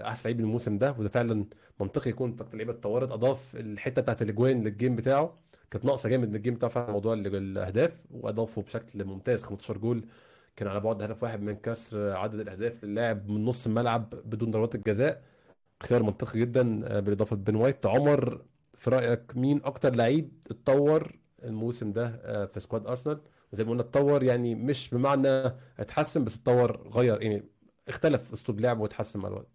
احسن لعيب الموسم ده، وده فعلا منطقي يكون فاكتور لعيبه اتطورت. اضاف الحته بتاعه الاجوان للجيم بتاعه، كانت ناقصه جامد من الجيم بتاعه في موضوع الاهداف، واضافه بشكل ممتاز. خمستاشر جول كان على بعد هدف واحد من كسر عدد الاهداف للاعب من نص الملعب بدون ضربات الجزاء، خيار منطقي جدا بالاضافه لبن وايت. عمر في رايك مين اكتر لعيب اتطور الموسم ده في سكواد ارسنال؟ وزي ما قلنا اتطور يعني مش بمعنى اتحسن، بس اتطور غير يعني اختلف اسلوب لعبه واتحسن مع الوقت.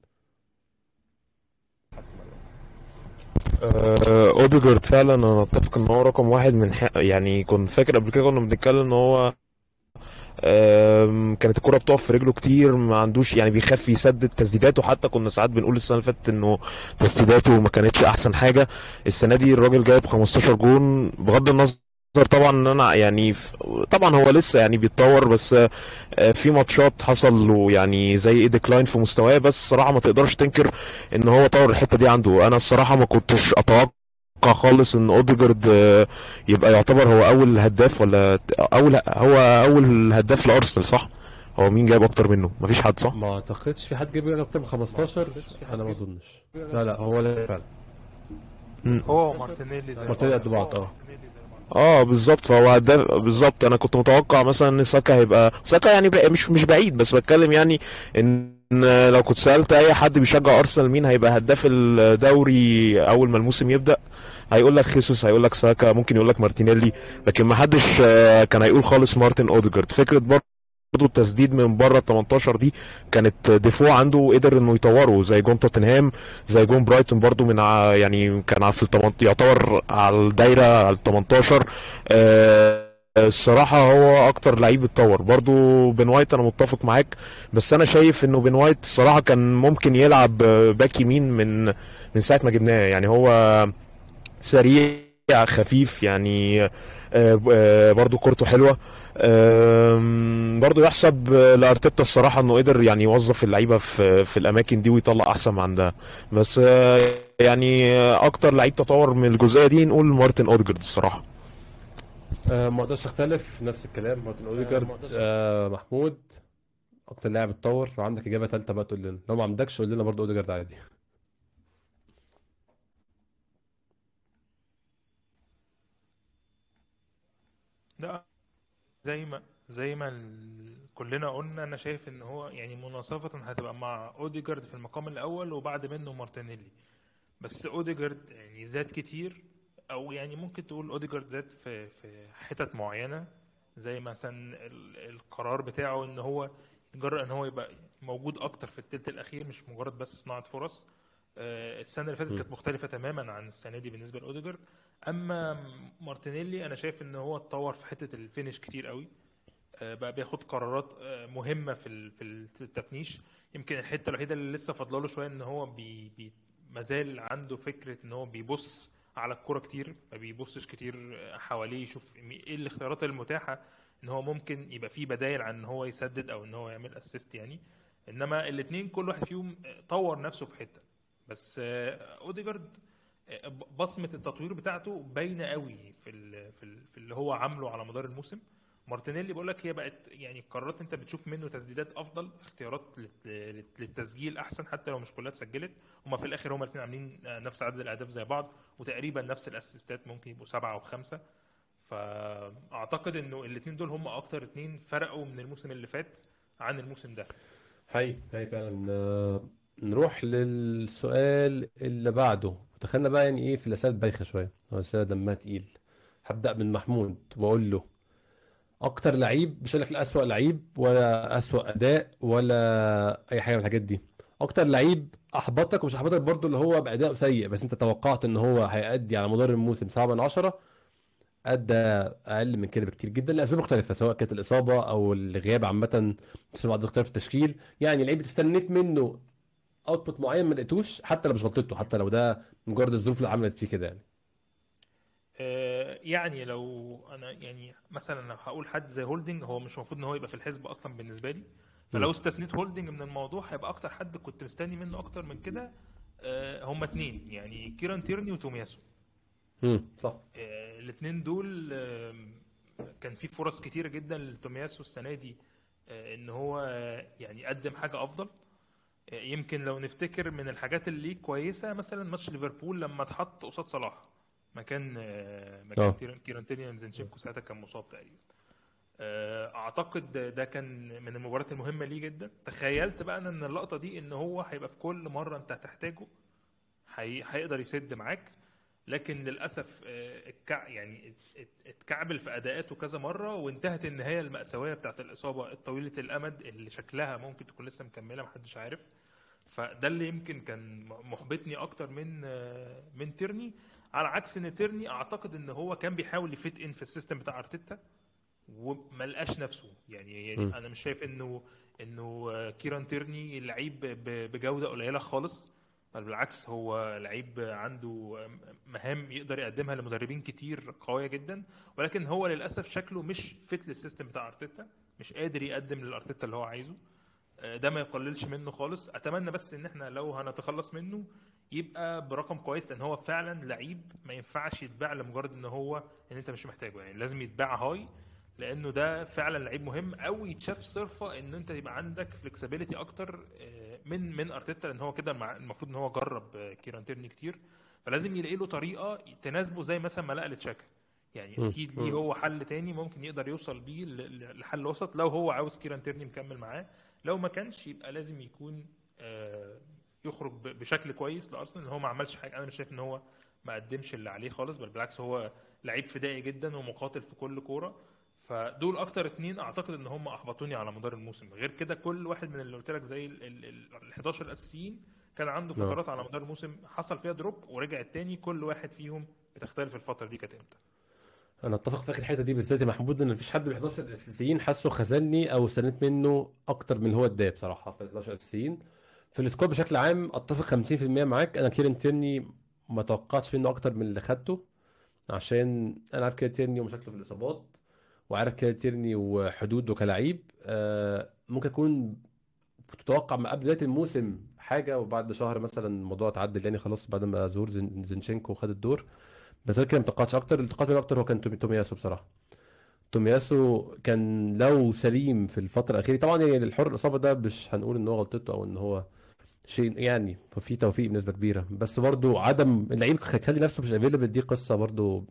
اوديغارد فعلا انا اتفق ان هو رقم واحد من حق. يعني كنت فاكر قبل كده كنا بنتكلم ان هو كانت الكرة بتقف في رجله كتير, ما عندوش يعني بيخاف يسدد تسديداته, حتى كنا ساعات بنقول السنة اللي فاتت انه تسديداته ما كانتش احسن حاجة. السنة دي الراجل جايب خمستاشر جون, بغض النظر طبعا انا يعني طبعا هو لسه يعني بيتطور, بس في ماتشات حصل له يعني زي ايه ديكلاين في مستواه, بس صراحة ما تقدرش تنكر ان هو طور الحتة دي عنده. انا الصراحة ما كنتش اتوقع خالص ان اوديجارد يبقى يعتبر هو اول هداف, ولا اول هو اول هداف لارسنال صح؟ هو مين جايب اكتر منه؟ مفيش حد صح؟ ما اعتقدش في حد جايب اكتر من خمستاشر, انا ما اظنش. لا لا هو لا فعلا هو مارتينيلي مارتينيلي قد بعض اه اه بالظبط. فهو هداف بالظبط. انا كنت متوقع مثلا ان ساكا هيبقى, ساكا يعني مش مش بعيد, بس بتكلم يعني ان لو كنت سألت اي حد بيشجع ارسنال مين هيبقى هداف الدوري اول ما الموسم يبدأ, هيقول لك خيسوس, هيقول لك ساكا, ممكن يقول لك مارتينيلي, لكن ما حدش كان هيقول خالص مارتن اوديجارد. فكرة برضو التسديد من بره تمنتاشر دي كانت دفوع عنده, قدر انه يطوره زي جون توتنهام, زي جون برايتون برضو من يعني كان في التمنتاشر, يعتبر على الدايرة على التمنتاشر. آه الصراحة هو اكتر لعيب اتطور. برضو بن وايت انا متفق معاك, بس انا شايف انه بن وايت الصراحة كان ممكن يلعب باك يمين من من ساعة ما جبناه. يعني هو سريع خفيف, يعني برضو كورته حلوة, برضو يحسب لأرتيتا الصراحة انه قدر يعني يوظف اللعيبة في في الاماكن دي ويطلع احسن ما عندها. بس يعني اكتر لعيب تطور من الجزئية دي نقول مارتن اوديجارد الصراحة. آه ما اقدرش اختلف, نفس الكلام مارتن اوديجارد. آه آه محمود اكتر لاعب اتطور, وعندك اجابه ثالثه بقى تقول لنا, لو ما عندكش قول لنا برضه اوديجارد عادي. لا زي ما زي ما كلنا قلنا, انا شايف ان هو يعني مناصفه هتبقى مع اوديجارد في المقام الاول وبعد منه مارتينيلي, بس اوديجارد يعني زاد كتير, او يعني ممكن تقول اوديجارد زاد في في حتت معينه, زي مثلا القرار بتاعه ان هو يتجرأ ان هو يبقى موجود اكتر في الثلث الاخير, مش مجرد بس صناعه فرص. السنه اللي فاتت كانت مختلفه تماما عن السنه دي بالنسبه لاوديجارد. اما مارتينيلي انا شايف ان هو اتطور في حته الفينش كتير قوي, بقى بياخد قرارات مهمه في في التفنيش. يمكن الحته الوحيده اللي لسه فاضلاله شويه ان هو بي, بي مازال عنده فكره ان هو بيبص على الكرة كتير, ما بيبصش كتير حواليه يشوف ايه الاختيارات المتاحة, ان هو ممكن يبقى فيه بدايل عن ان هو يسدد او ان هو يعمل اسيست يعني. انما الاثنين كل واحد فيهم طور نفسه في حتة, بس اوديجارد بصمة التطوير بتاعته باينة قوي في, ال في, ال في اللي هو عامله على مدار الموسم. مارتينيلي بقولك هي بقت يعني قرارات انت بتشوف منه تسديدات افضل, اختيارات للتسجيل احسن, حتى لو مش كلها اتسجلت. هما في الاخر هما الاثنين عاملين نفس عدد الاهداف زي بعض, وتقريبا نفس الاسيستات, ممكن يبقوا سبعة او خمسة. فاعتقد انه الاثنين دول هما اكتر اثنين فرقوا من الموسم اللي فات عن الموسم ده. هاي هاي فعلا. نروح للسؤال اللي بعده, دخلنا بقى يعني ايه في الاسئله بايخه شويه, الاسئله دمها تقيل. هبدا من محمود واقول له اكتر لعيب, مش هقول لك الاسوأ لعيب ولا اسوأ اداء ولا اي حاجه من الحاجات دي, اكتر لعيب احبطك, ومش احبطك برضو اللي هو باداءه سيء بس انت توقعت ان هو هيأدي على مدار الموسم سبعة من عشرة, ادى اقل من كده بكتير جدا لاسباب مختلفه, سواء كانت الاصابه او الغياب عامه, بس بعد اختلاف التشكيل. يعني لعيب استنيت منه اوتبوت معين ما لقيتوش, حتى لو مش غلطته, حتى لو ده مجرد الظروف اللي عملت فيه كده. يعني يعني لو انا يعني مثلا لو هقول حد زي هولدنج, هو مش المفروض ان هو يبقى في الحزب اصلا بالنسبه لي, فلو استثنيت هولدنج من الموضوع هيبقى اكتر حد كنت مستني منه اكتر من كده هم اتنين, يعني كيران تيرني وتومياسو. امم صح. الاثنين دول كان في فرص كتيره جدا لتومياسو السنه دي ان هو يعني يقدم حاجه افضل. يمكن لو نفتكر من الحاجات اللي كويسه مثلا ماتش ليفربول لما اتحط قصاد صلاح, مكان مكان كيران تيرني, زينشينكو ساعتها كان مصاب تقريبا. اعتقد ده كان من المباريات المهمه ليه جدا. تخيلت بقى ان اللقطه دي ان هو هيبقى في كل مره انت هتحتاجه هيقدر يسد معاك, لكن للاسف يعني اتكعبل في اداءاته كذا مره, وانتهت النهايه الماساويه بتاعه الاصابه طويله الامد اللي شكلها ممكن تكون لسه مكمله محدش عارف. فده اللي يمكن كان محبطني اكتر من من تيرني, على عكس ان تيرني اعتقد ان هو كان بيحاول يفيت ان في السيستم بتاع ارتيتا, وما لقاش نفسه يعني, يعني انا مش شايف انه انه كيران تيرني لعيب بجوده قليله خالص, بل بالعكس هو لعيب عنده مهام يقدر يقدمها لمدربين كتير قويه جدا, ولكن هو للاسف شكله مش فيت للسيستم بتاع ارتيتا, مش قادر يقدم للارتيتا اللي هو عايزه. ده ما يقللش منه خالص, اتمنى بس ان احنا لو هنتخلص منه يبقى برقم كويس, لان هو فعلا لعيب ما ينفعش يتباع لمجرد ان هو ان انت مش محتاجه, يعني لازم يتباع هاي, لانه ده فعلا لعيب مهم قوي يتشاف صرفه ان انت يبقى عندك فلكسبيليتي اكتر من من ارتيتا, لان هو كده المفروض ان هو جرب كيران تيرني كتير, فلازم يلاقي له طريقه تناسبه زي مثلا ما لقى لتشاكا, يعني اكيد ليه هو حل تاني ممكن يقدر يوصل بيه لحل وسط لو هو عاوز كيران تيرني مكمل معاه, لو ما كانش يبقى لازم يكون يخرج بشكل كويس لارسنال, ان هو ما عملش حاجه. انا مش شايف ان هو ما قدمش اللي عليه خالص, بل بالعكس هو لعيب فدائي جدا ومقاتل في كل كوره, فدول اكتر اتنين اعتقد ان هم احبطوني على مدار الموسم. غير كده كل واحد من اللي قلت لك زي ال حداشر الاساسيين كان عنده فترات على مدار الموسم حصل فيها دروب ورجع التاني, كل واحد فيهم بتختلف الفتره دي كانت امتى. انا اتفق في اخر الحته دي بالذات محمود, ان مفيش حد من حداشر الاساسيين حاسه خذلني او سنت منه اكتر من هو اداه بصراحه في حداشر الاساسيين. في السكواد بشكل عام اتفق خمسين بالمية معاك, انا كيران تيرني ما توقعتش منه اكتر من اللي خدته, عشان انا عارف كيران تيرني ومشاكله في الاصابات, وعارف كيران تيرني وحدوده كلاعب. آه ممكن يكون تتوقع من قبل بدايه الموسم حاجه, وبعد شهر مثلا الموضوع اتعدل يعني خلاص بعد ما زور زينشينكو خد الدور, بس كان متقاعدش اكتر. اللي تقاعد اكتر هو كان تومياسو بصراحه. تومياسو كان لو سليم في الفتره الاخيره, طبعا يعني الحر الاصابه ده مش هنقول ان هو غلطته او ان هو شيء يعني في توفيق بنسبه كبيره, بس برضو عدم اللعيب خلي نفسه مش افيلبل دي قصه برضو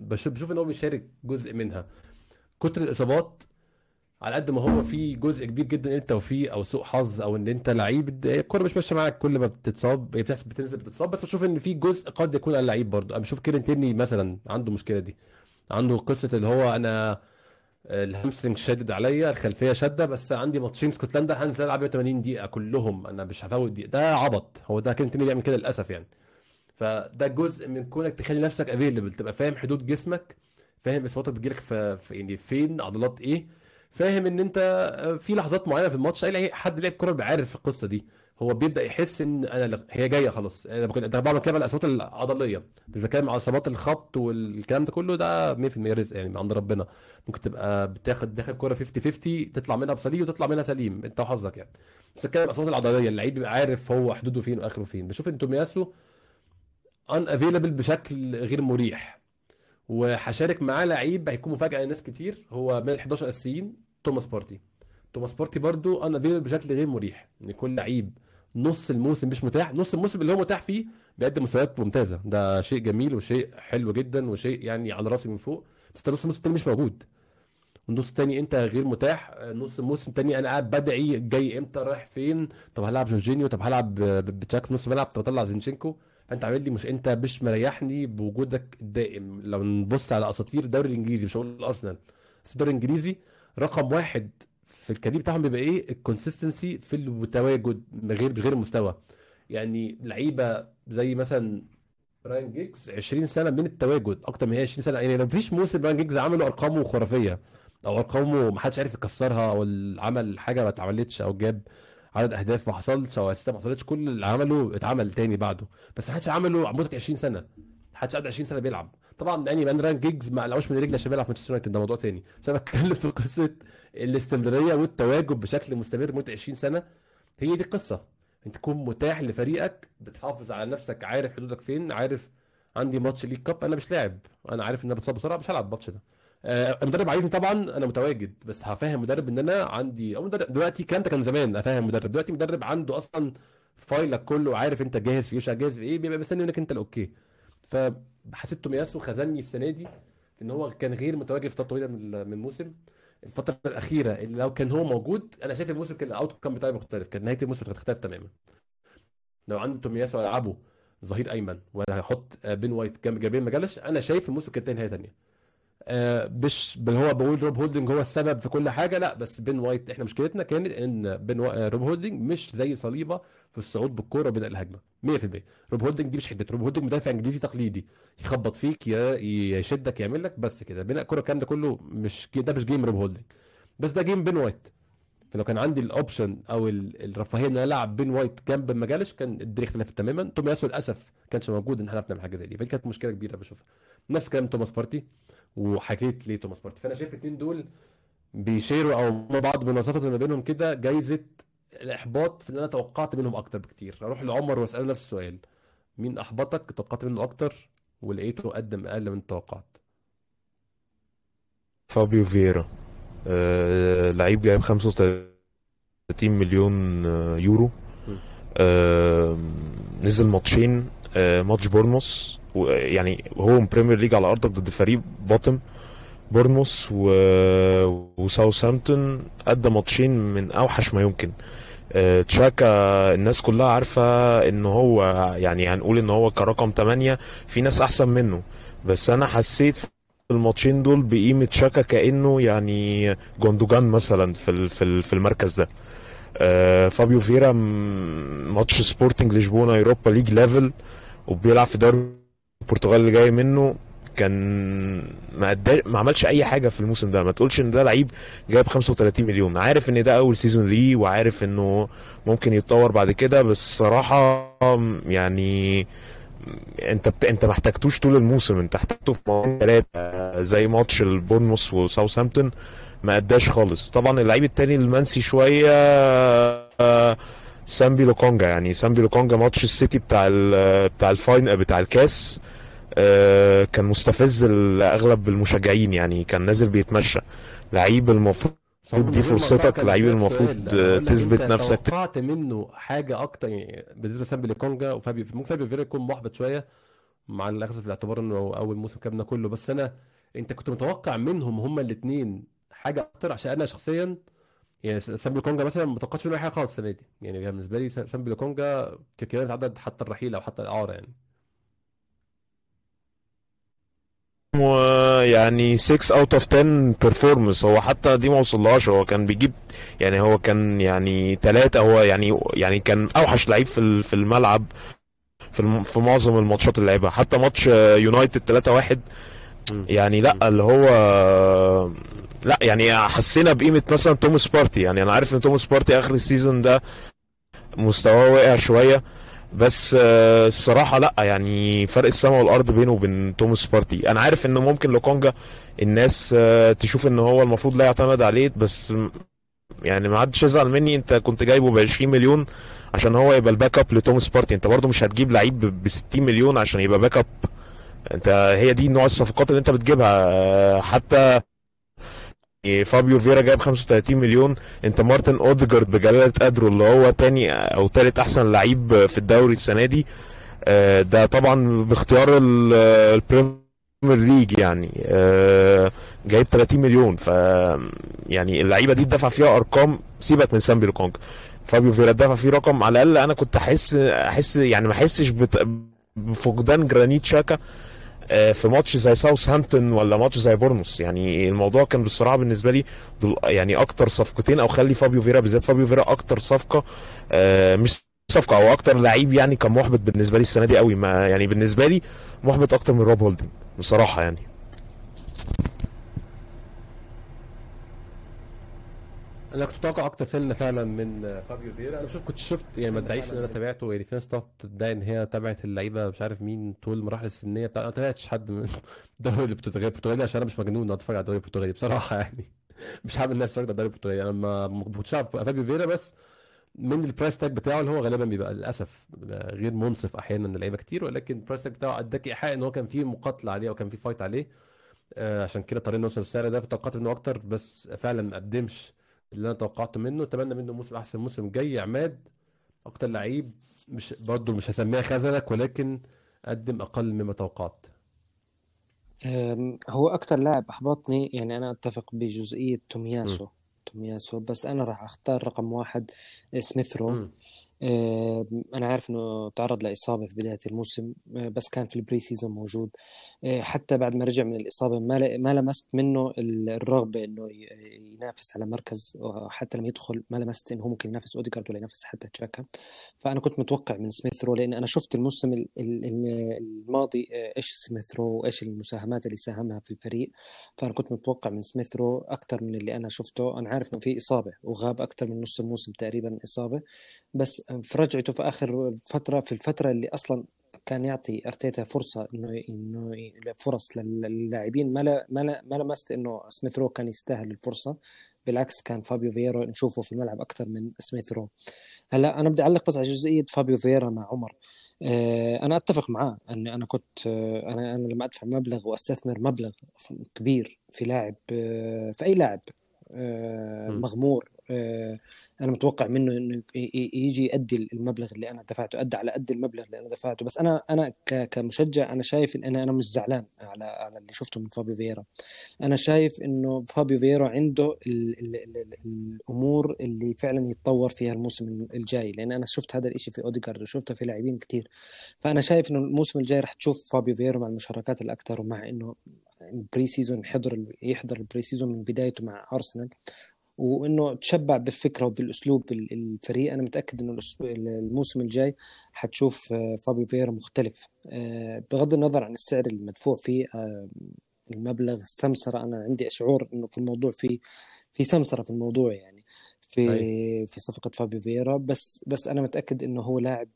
بشوف بشوف ان هو بيشارك جزء منها كتر الاصابات, على قد ما هو في جزء كبير جدا انت وفيه او سوء حظ او ان انت لعيب الكوره مش ماشيه معاك, كل ما بتتصاب بتنزل بتتصاب, بس بشوف ان في جزء قد يكون على اللعيب برضه. انا بشوف كيران تيرني مثلا عنده مشكله دي, عنده قصه اللي هو انا الهامسترنج شادد عليا, الخلفيه شاده, بس عندي ماتشين اسكتلندا هنزل العب ثمانين دقيقه كلهم, انا مش هفوت دقيقه, ده عبط. هو ده كيران تيرني بيعمل كده للاسف يعني, فده جزء من كونك تخلي نفسك افيلبل, تبقى فاهم حدود جسمك, فاهم اصاباتك بتجيلك في يعني فين عضلات ايه, فاهم ان انت في لحظات معينه في الماتش اي حد لعب كوره بيعرف القصه دي, هو بيبدا يحس ان انا هي جايه خلاص. انا كنت بعمل كده على الاصابات العضليه, مش بتكلم على اصابات الخبط والكلام ده كله, ده مية بالمية رزق يعني عند ربنا, ممكن تبقى بتاخد داخل كوره خمسين خمسين تطلع منها بسليم وتطلع منها سليم انت وحظك يعني, بس بتكلم على الاصابات العضليه اللعيب بيبقى عارف هو حدوده فين واخره فين. بشوف ان تومياسو ان افيلبل بشكل غير مريح, وحشارك معاه لعيب هيكون مفاجاه لناس كتير هو من حداشر اساسيين, توماس بارتي. توماس بارتي برضو انا بيقول بشكل غير مريح, ان كل لعيب نص الموسم مش متاح, نص الموسم اللي هو متاح فيه بيقدم مستويات ممتازه, ده شيء جميل وشيء حلو جدا وشيء يعني على راسي من فوق, بس نص الموسم التاني مش موجود, النص التاني انت غير متاح, نص الموسم التاني انا قاعد بدعي جاي امتى رايح فين, طب هلعب جورجينيو, طب هلعب بتشاك في نص الملعب, طب اطلع زينشينكو, انت عامل لي مش انت مش مريحني بوجودك الدائم. لو نبص على اساطير الدوري الانجليزي, مش هقول الارسنال بس الدوري الانجليزي, رقم واحد في الكارير بتاعهم بيبقى ايه؟ الكونسيستنسي في التواجد غير غير المستوى. يعني لعيبه زي مثلا براين جيكس عشرين سنه من التواجد اكتر من هي عشرين سنه, يعني ما فيش موسم براين جيكس عملوا ارقامه خرافيه او ارقامه ما حدش عارف يكسرها, او عمل حاجه ما اتعملتش, او جاب عدد اهداف ما حصلش, او اساسا ما حصلتش, كل اللي عمله اتعمل تاني بعده, بس ما حدش عمله عمودك عشرين سنه, حدش قعد عشرين سنه بيلعب. طبعا يعني مان ران جيجز ما قلعوش من رجله عشان يلعب في مانشستر يونايتد, ده موضوع تاني, بس انا بتكلم في قصه الاستمراريه والتواجد بشكل مستمر مده عشرين سنه, هي دي القصه, انت تكون متاح لفريقك, بتحافظ على نفسك, عارف حدودك فين, عارف عندي ماتش ليج كاب انا مش لاعب, انا عارف ان انا بتصاب بسرعه مش هلعب الماتش ده, المدرب عايزني طبعا انا متواجد, بس هفهم مدرب ان انا عندي او مدرب دلوقتي كان ده كان زمان افهم مدرب, دلوقتي مدرب عنده اصلا فايلك كله عارف انت جاهز في ايه جاهز في ايه, بيبقى مستني منك انت الاوكي. فحسيت تومياسو خذلني السنه دي ان هو كان غير متواجد في فتره طويله من الموسم. الفتره الاخيره اللي لو كان هو موجود انا شايف الموسم كان الاوت كام بتاعه مختلف, كان نهايه الموسم كانت تختلف تماما. لو عنده تومياسو العبه ظهير ايمن وانا هحط بين وايت جنب جابرييل ماجالش, انا شايف الموسم كان نهايه ثانيه. مش آه هو بقول روب هولدنج هو السبب في كل حاجه، لا بس بين وايت احنا مشكلتنا كانت ان بين و... روب هولدنج مش زي صليبه في الصعود بالكوره بين الهجمه مية بالمية. روب هولدنج دي مش حته، روب هولدنج مدافع انجليزي تقليدي يخبط فيك يشدك يعمل لك بس كده بناء الكوره، الكلام ده كله مش ده مش جيم روب هولدنج، بس ده جيم بين وايت. فلو كان عندي الاوبشن او الرفاهيه ان انا العب بين وايت جنب مجالش كان الدنيا اختلفت تماما. تومياسو للاسف كانش موجود ان احنا نعمل حاجه زي دي، فدي كانت مشكله كبيره بشوفها. نفس كلام توماس بارتي، وحكيت ليه توماس بارتي. فانا شايف الاثنين دول بيشيروا او مع بعض بالمواصفات اللي ما بينهم كده جايزه الاحباط، في ان انا توقعت منهم اكتر بكتير. اروح لعمر واساله نفس السؤال، مين احبطك توقعت منه اكتر ولقيته قدم اقل من التوقعات؟ فابيو فييرا، آه، لعيب جايب خمسة وثلاثين مليون يورو، آه، نزل ماتشين، آه، ماتش بورنموث يعني هو بريمير ليج على ارضك ضد فريق بطم بورنموث و... وساوثامبتون، ادى ماتشين من اوحش ما يمكن. آه، تشاكا الناس كلها عارفه ان هو يعني هنقول ان هو كرقم ثمانية في ناس احسن منه، بس انا حسيت الماتشين دول بقيمه شاكا كانه يعني جوندوجان مثلا في في المركز ده. آه، فابيو فييرا ماتش سبورتنج لشبونه يوروبا ليج ليفل وبيلعب في دوري البرتغال اللي جاي منه، كان ما, ما عملش اي حاجه في الموسم ده. ما تقولش ان ده لعيب جايب خمسة وثلاثين مليون، عارف ان ده اول سيزون ليه وعارف انه ممكن يتطور بعد كده، بس صراحه يعني انت بت... انت ما احتاجتوش طول الموسم، انت احتاجته في ماتشين ثلاثه زي ماتش البورنموث وساوثهامبتون ما اداش خالص. طبعا اللعيب الثاني المنسي شويه سامبي لوكونجا، يعني سامبي لوكونجا ماتش السيتي بتاع ال... بتاع الفاين بتاع الكاس كان مستفز لاغلب المشجعين، يعني كان نازل بيتمشى. لعيب المفروض دي فرصتك، لعيب المفروض تثبت نفسك. توقعت منه حاجه اكتر يعني بالنسبه لسامبي لوكونجا وفابيو، ممكن فابيو فييرا يكون محبط شويه مع الاخذ في الاعتبار انه اول موسم كابنا كله، بس انا انت كنت متوقع منهم هما الاثنين حاجه اكتر، عشان انا شخصيا يعني سامبي لوكونجا مثلا ما توقعتش منه حاجه خالص السنه دي. يعني بالنسبه لي سامبي لوكونجا كان اتعدى حتى الرحيل او حتى الاعاره يعني. ويعني ستة اوت اوف عشرة performance هو حتى دي ما وصلهاش، هو كان بيجيب يعني هو كان يعني ثلاثة، هو يعني يعني كان اوحش لعيب في في الملعب في في معظم الماتشات اللي لعبها، حتى ماتش يونايتد ثلاثة واحد يعني لا اللي هو لا يعني حسينا بقيمه مثلا توماس بارتي. يعني انا عارف ان توماس بارتي اخر السيزون ده مستواه وقع شويه، بس الصراحه لا يعني فرق السماء والارض بينه وبين توماس بارتي. انا عارف انه ممكن لوكونجا الناس تشوف ان هو المفروض لا يعتمد عليه، بس يعني ما حدش يزعل مني، انت كنت جايبه ب عشرين مليون عشان هو يبقى الباك اب لتوماس بارتي، انت برضو مش هتجيب لعيب ب ستين مليون عشان يبقى باك اب. انت هي دي نوع الصفقات اللي انت بتجيبها. حتى فابيو فييرا جايب خمسة وثلاثين مليون، انت مارتن اوديجارد بجلاله قدره اللي هو تاني او تالت احسن لعيب في الدوري السنه دي، ده طبعا باختيار البريمير ليج يعني جايب ثلاثين مليون. ف يعني اللعيبه دي دفع فيها ارقام، سيبك من سامبي لوكونجا، فابيو فييرا دفع فيه رقم على الاقل انا كنت احس احس يعني ما احسش بفقدان جرانيت شاكا في ماتش زي ساوثهامبتون ولا ماتش زي بورنموث. يعني الموضوع كان بصراحه بالنسبه لي يعني اكتر صفقتين، او خلي فابيو فييرا بالذات، فابيو فييرا اكتر صفقه مش صفقه او اكتر لعيب يعني كان محبط بالنسبه لي السنه دي قوي، ما يعني بالنسبه لي محبط اكتر من روب هولدنج بصراحه يعني. انا كنت متوقع اكتر سنه فعلا من فابيو فييرا. انا مش كنت شفت يعني ما ادعيش ان انا تابعته، يعني في ناس بتدعي ان هي تابعت اللعيبه مش عارف مين طول المراحل السنيه بتاع، انا ما تابعتش حد من الدوري البرتغالي عشان انا مش مجنون اتفرج على الدوري البرتغالي بصراحه، يعني مش حابب الناس تتفرج على الدوري البرتغالي. انا ما كنتش اعرف فابيو فييرا، بس من البرايس تاج بتاعه اللي هو غالبا بيبقى للاسف غير منصف احيانا للعيبه كتير، ولكن البرايس تاج بتاعه اداك ايحاء ان هو كان فيه مقاتله عليه وكان فيه فايت عليه، عشان كده اضطرينا نوصل السعر ده. فتوقعت منه اكتر بس فعلا ما قدمش اللي انا توقعته منه. اتمنى منه موسم احسن موسم جاي. عماد اكتر لعيب مش برضه مش هسميها خزنك، ولكن قدم اقل مما توقعت. هو اكتر لاعب احبطني يعني انا اتفق بجزئيه تومياسو م. تومياسو، بس انا راح اختار رقم واحد سميث رو. أنا عارف أنه تعرض لإصابة في بداية الموسم، بس كان في البري سيزون موجود. حتى بعد ما رجع من الإصابة ما لمست منه الرغبة أنه ينافس على مركز، وحتى لما يدخل ما لمست أنه ممكن ينافس أوديغارد ولا ينافس حتى تشاكا. فأنا كنت متوقع من سميث رو، لأن أنا شفت الموسم الماضي إيش سميث رو وإيش المساهمات اللي ساهمها في الفريق، فأنا كنت متوقع من سميث رو أكتر من اللي أنا شفته. أنا عارف أنه في إصابة وغاب أكتر من نص الموسم تقريبا إصابة، بس في رجعته في آخر فترة، في الفترة اللي أصلاً كان يعطي أرتيتا فرصة إنه إنه فرص للاعبين، ما لا ما لا ما لمست إنه سميث رو كان يستاهل الفرصة. بالعكس كان فابيو فييرا نشوفه في الملعب أكتر من سميث رو. هلا أنا بدي أعلق بس على جزئية فابيو فييرا مع عمر. أنا أتفق معاه أن أنا كنت أنا أنا لما أدفع مبلغ وأستثمر مبلغ كبير في لاعب، في أي لاعب مغمور، انا متوقع منه انه يجي يؤدي المبلغ اللي انا دفعته، ادى على قد المبلغ اللي انا دفعته. بس انا انا كمشجع انا شايف ان انا مش زعلان على على اللي شفته من فابيو فييرا. انا شايف انه فابيو فييرا عنده ال ال ال ال الامور اللي فعلا يتطور فيها الموسم الجاي، لان انا شفت هذا الاشي في اوديغارد وشفته في لاعبين كتير. فانا شايف انه الموسم الجاي رح تشوف فابيو فييرا مع المشاركات الاكثر، ومع انه البري سيزون يحضر يحضر البري سيزون من بدايته مع ارسنال، وانه تشبع بالفكره وبالاسلوب الفريق. انا متاكد انه الموسم الجاي حتشوف فابيو فييرا مختلف، بغض النظر عن السعر المدفوع فيه، المبلغ، السمسره. انا عندي شعور انه في الموضوع في في سمسره في الموضوع، يعني في أي. في صفقه فابيو فييرا. بس بس انا متاكد انه هو لاعب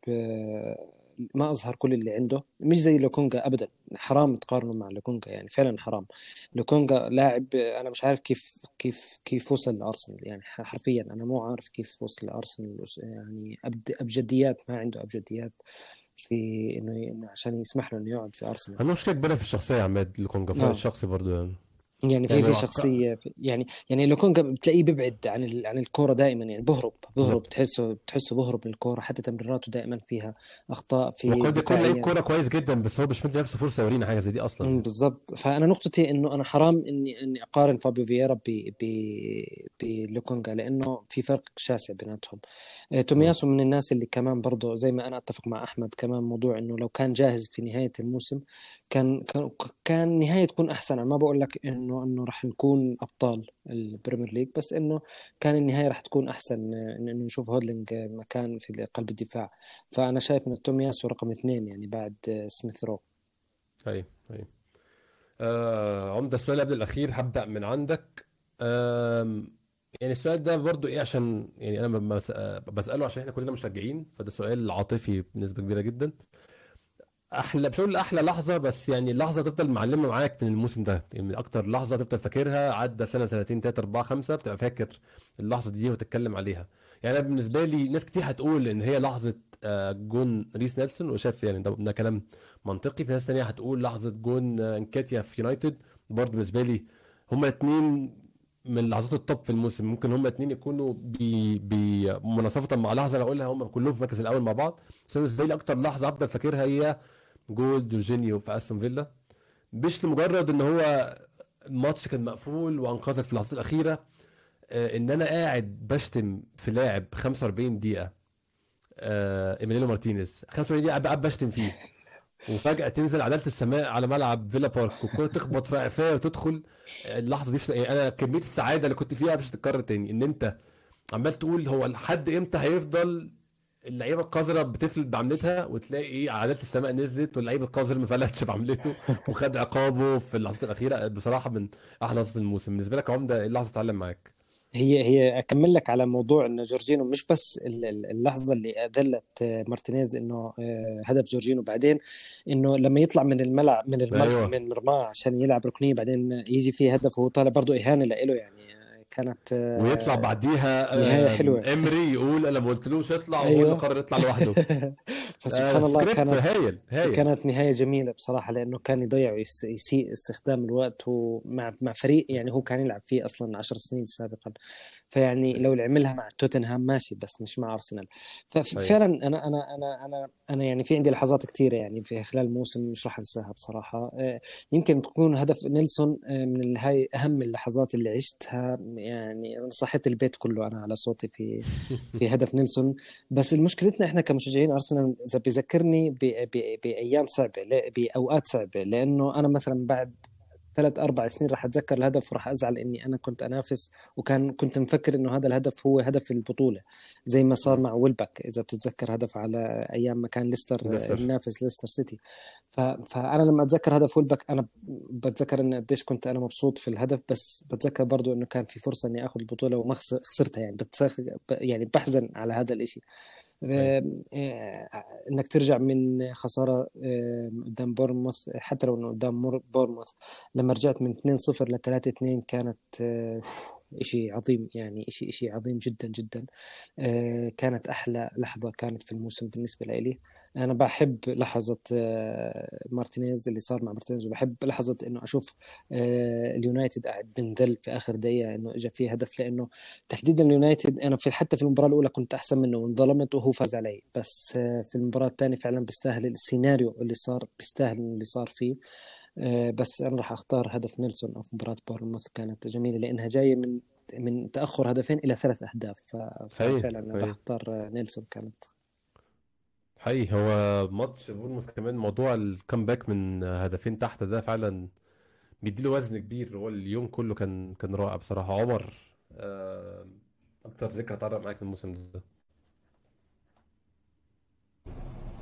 ما أظهر كل اللي عنده، مش زي لوكونجا أبدا. حرام تقارنه مع لوكونجا، يعني فعلا حرام. لوكونجا لاعب أنا مش عارف كيف كيف كيف وصل لأرسنال، يعني حرفيا أنا مو عارف كيف وصل لأرسنال. يعني أبجديات، ما عنده أبجديات في إنه, إنه عشان يسمح له إنه يقعد في أرسنال. أنا مش كده بنا في الشخصية عماد لوكونجا، في الشخصية برضو يعني. يعني في في شخصية يعني يعني لوكونجا بتلاقيه بيبعد عن عن الكرة دائما، يعني بهرب بهرب تحسه بتحسه بهرب من الكرة. حتى تمريراته دائما فيها أخطاء. في ممكن يكون لاعب كرة كويس جدا بس هو مش مدي نفسه فرصة يورينا حاجة زي دي أصلا. بالضبط. فأنا نقطتي إنه أنا حرام إني إني أقارن فابيو فييرا ب بلوكونجا، لأنه في فرق شاسع بيناتهم. تومياسو من الناس اللي كمان برضو زي ما أنا أتفق مع أحمد كمان، موضوع إنه لو كان جاهز في نهاية الموسم كان كان كان نهاية تكون أحسن. أنا ما بقول لك إنه انه راح نكون ابطال البريمير ليج، بس انه كان النهايه راح تكون احسن، انه نشوف هودلينج مكان في قلب الدفاع. فانا شايف ان تومياسو رقم اثنين يعني بعد سميث رو. اي اي آه عمده. السؤال قبل الاخير هبدا من عندك. آه يعني السؤال ده برضو ايه، عشان يعني انا بساله عشان احنا كلنا مشجعين، فده سؤال عاطفي بنسبه كبيره جدا. احلى مش هقول احلى لحظه، بس يعني لحظه تفضل معلمه معاك من الموسم ده، يعني اكتر لحظه تفضل فاكرها، عدى سنه سنتين ثلاثه اربعه خمسه بتبقى فاكر اللحظه دي وتتكلم عليها. يعني انا بالنسبه لي ناس كتير هتقول ان هي لحظه جون ريس نيلسون، وشاف يعني ده كلام منطقي. في ناس ثانيه هتقول لحظه جون انكاتيا في يونايتد، برضه بالنسبه لي هما الاثنين من لحظات التوب في الموسم. ممكن هما الاثنين يكونوا بمناصفه مع لحظه انا اقولها هما كلهم في المركز الاول مع بعض، بس بالنسبه لي اكتر لحظه افضل فاكرها هي جول جورجينيو في أستون فيلا، مش لمجرد ان هو الماتش كان مقفول وانقذك في اللحظات الاخيره. آه ان انا قاعد بشتم في لاعب خمسة وأربعين دقيقه، آه ايميليو مارتينيز خمسة وأربعين دقيقه قاعد بشتم فيه، وفجاه تنزل عداله السماء على ملعب فيلا بارك والكره تخبط في قفاه وتدخل. اللحظه دي يعني انا كميه السعاده اللي كنت فيها مش هتتكرر تاني. ان انت عمال تقول هو لحد امتى هيفضل اللعيبه القذره بتفلت بعملتها، وتلاقي ايه عداله السماء نزلت واللعيب القذر ما فلتش بعملته وخد عقابه في اللحظات الاخيره. بصراحه من احلى لحظات الموسم بالنسبه لك عمده، اللحظه اتعلم معاك. هي هي اكمل لك على موضوع ان جورجينو مش بس اللحظه اللي اذلت مارتينيز انه هدف جورجينو، بعدين انه لما يطلع من الملعب من الملعب من مرماه عشان يلعب ركنيه، بعدين يجي فيه هدف وهو طالع برضه اهانه له يعني. كانت ويطلع بعديها نهاية حلوة. امري يقول انا ما قلتلوش يطلع، وهو أيوه. قرر يطلع لوحده. فسبحان الله كانت هايل هايل. كانت نهاية جميلة بصراحة، لانه كان يضيع ويسيء استخدام الوقت ومع مع فريق يعني هو كان يلعب فيه اصلا عشر سنين سابقا. فيعني لو اللي عملها مع توتنهام ماشي، بس مش مع ارسنال. ففعلا انا انا انا انا انا يعني في عندي لحظات كتيرة يعني في خلال الموسم مش راح انساها بصراحة. يمكن تكون هدف نيلسون من هاي اهم اللحظات اللي عشتها يعني صحيت البيت كله أنا على صوتي في في هدف نيلسون. بس المشكلتنا إحنا كمشجعين أرسنال بيذكرني بأيام صعبة، بأوقات صعبة، لأنه أنا مثلا بعد ثلاث أربع سنين راح أتذكر الهدف وراح أزعل إني أنا كنت أنافس وكان كنت مفكر إنه هذا الهدف هو هدف البطولة، زي ما صار مع ويلبك إذا بتتذكر هدف على أيام ما كان ليستر ينافس ليستر سيتي. فأنا لما أتذكر هدف ويلبك أنا بتذكر إن قديش كنت أنا مبسوط في الهدف، بس بتذكر برضو إنه كان في فرصة إني أخذ البطولة وما خسرتها، يعني بتسخ يعني بحزن على هذا الإشي. انك ترجع من خساره قدام بورموث، حتى لو انه قدام بورموث لما رجعت من اثنين صفر ل ثلاثة اثنين كانت شيء عظيم، يعني شيء شيء عظيم جدا جدا. كانت احلى لحظه كانت في الموسم بالنسبه لي. انا بحب لحظه مارتينيز اللي صار مع مارتينيز، وبحب لحظه انه اشوف اليونايتد قاعد بنذل في اخر دقيقه انه اجى فيه هدف، لانه تحديدا اليونايتد انا في حتى في المباراه الاولى كنت احسن منه وانظلمت وهو فاز علي، بس في المباراه الثانيه فعلا بيستاهل السيناريو اللي صار، بيستاهل اللي صار فيه. بس انا راح اختار هدف نيلسون في مباراه بورنموث، كانت جميله لانها جايه من من تاخر هدفين الى ثلاث اهداف، ففعلا انا راح اختار نيلسون. كانت حقيقي هو ماتش بورنموث كمان موضوع الكامباك من هدفين تحت ده فعلا بيديله وزن كبير. هو اليوم كله كان كان رائع بصراحه. عمر اكتر ذكرى تعلق معاك من الموسم ده؟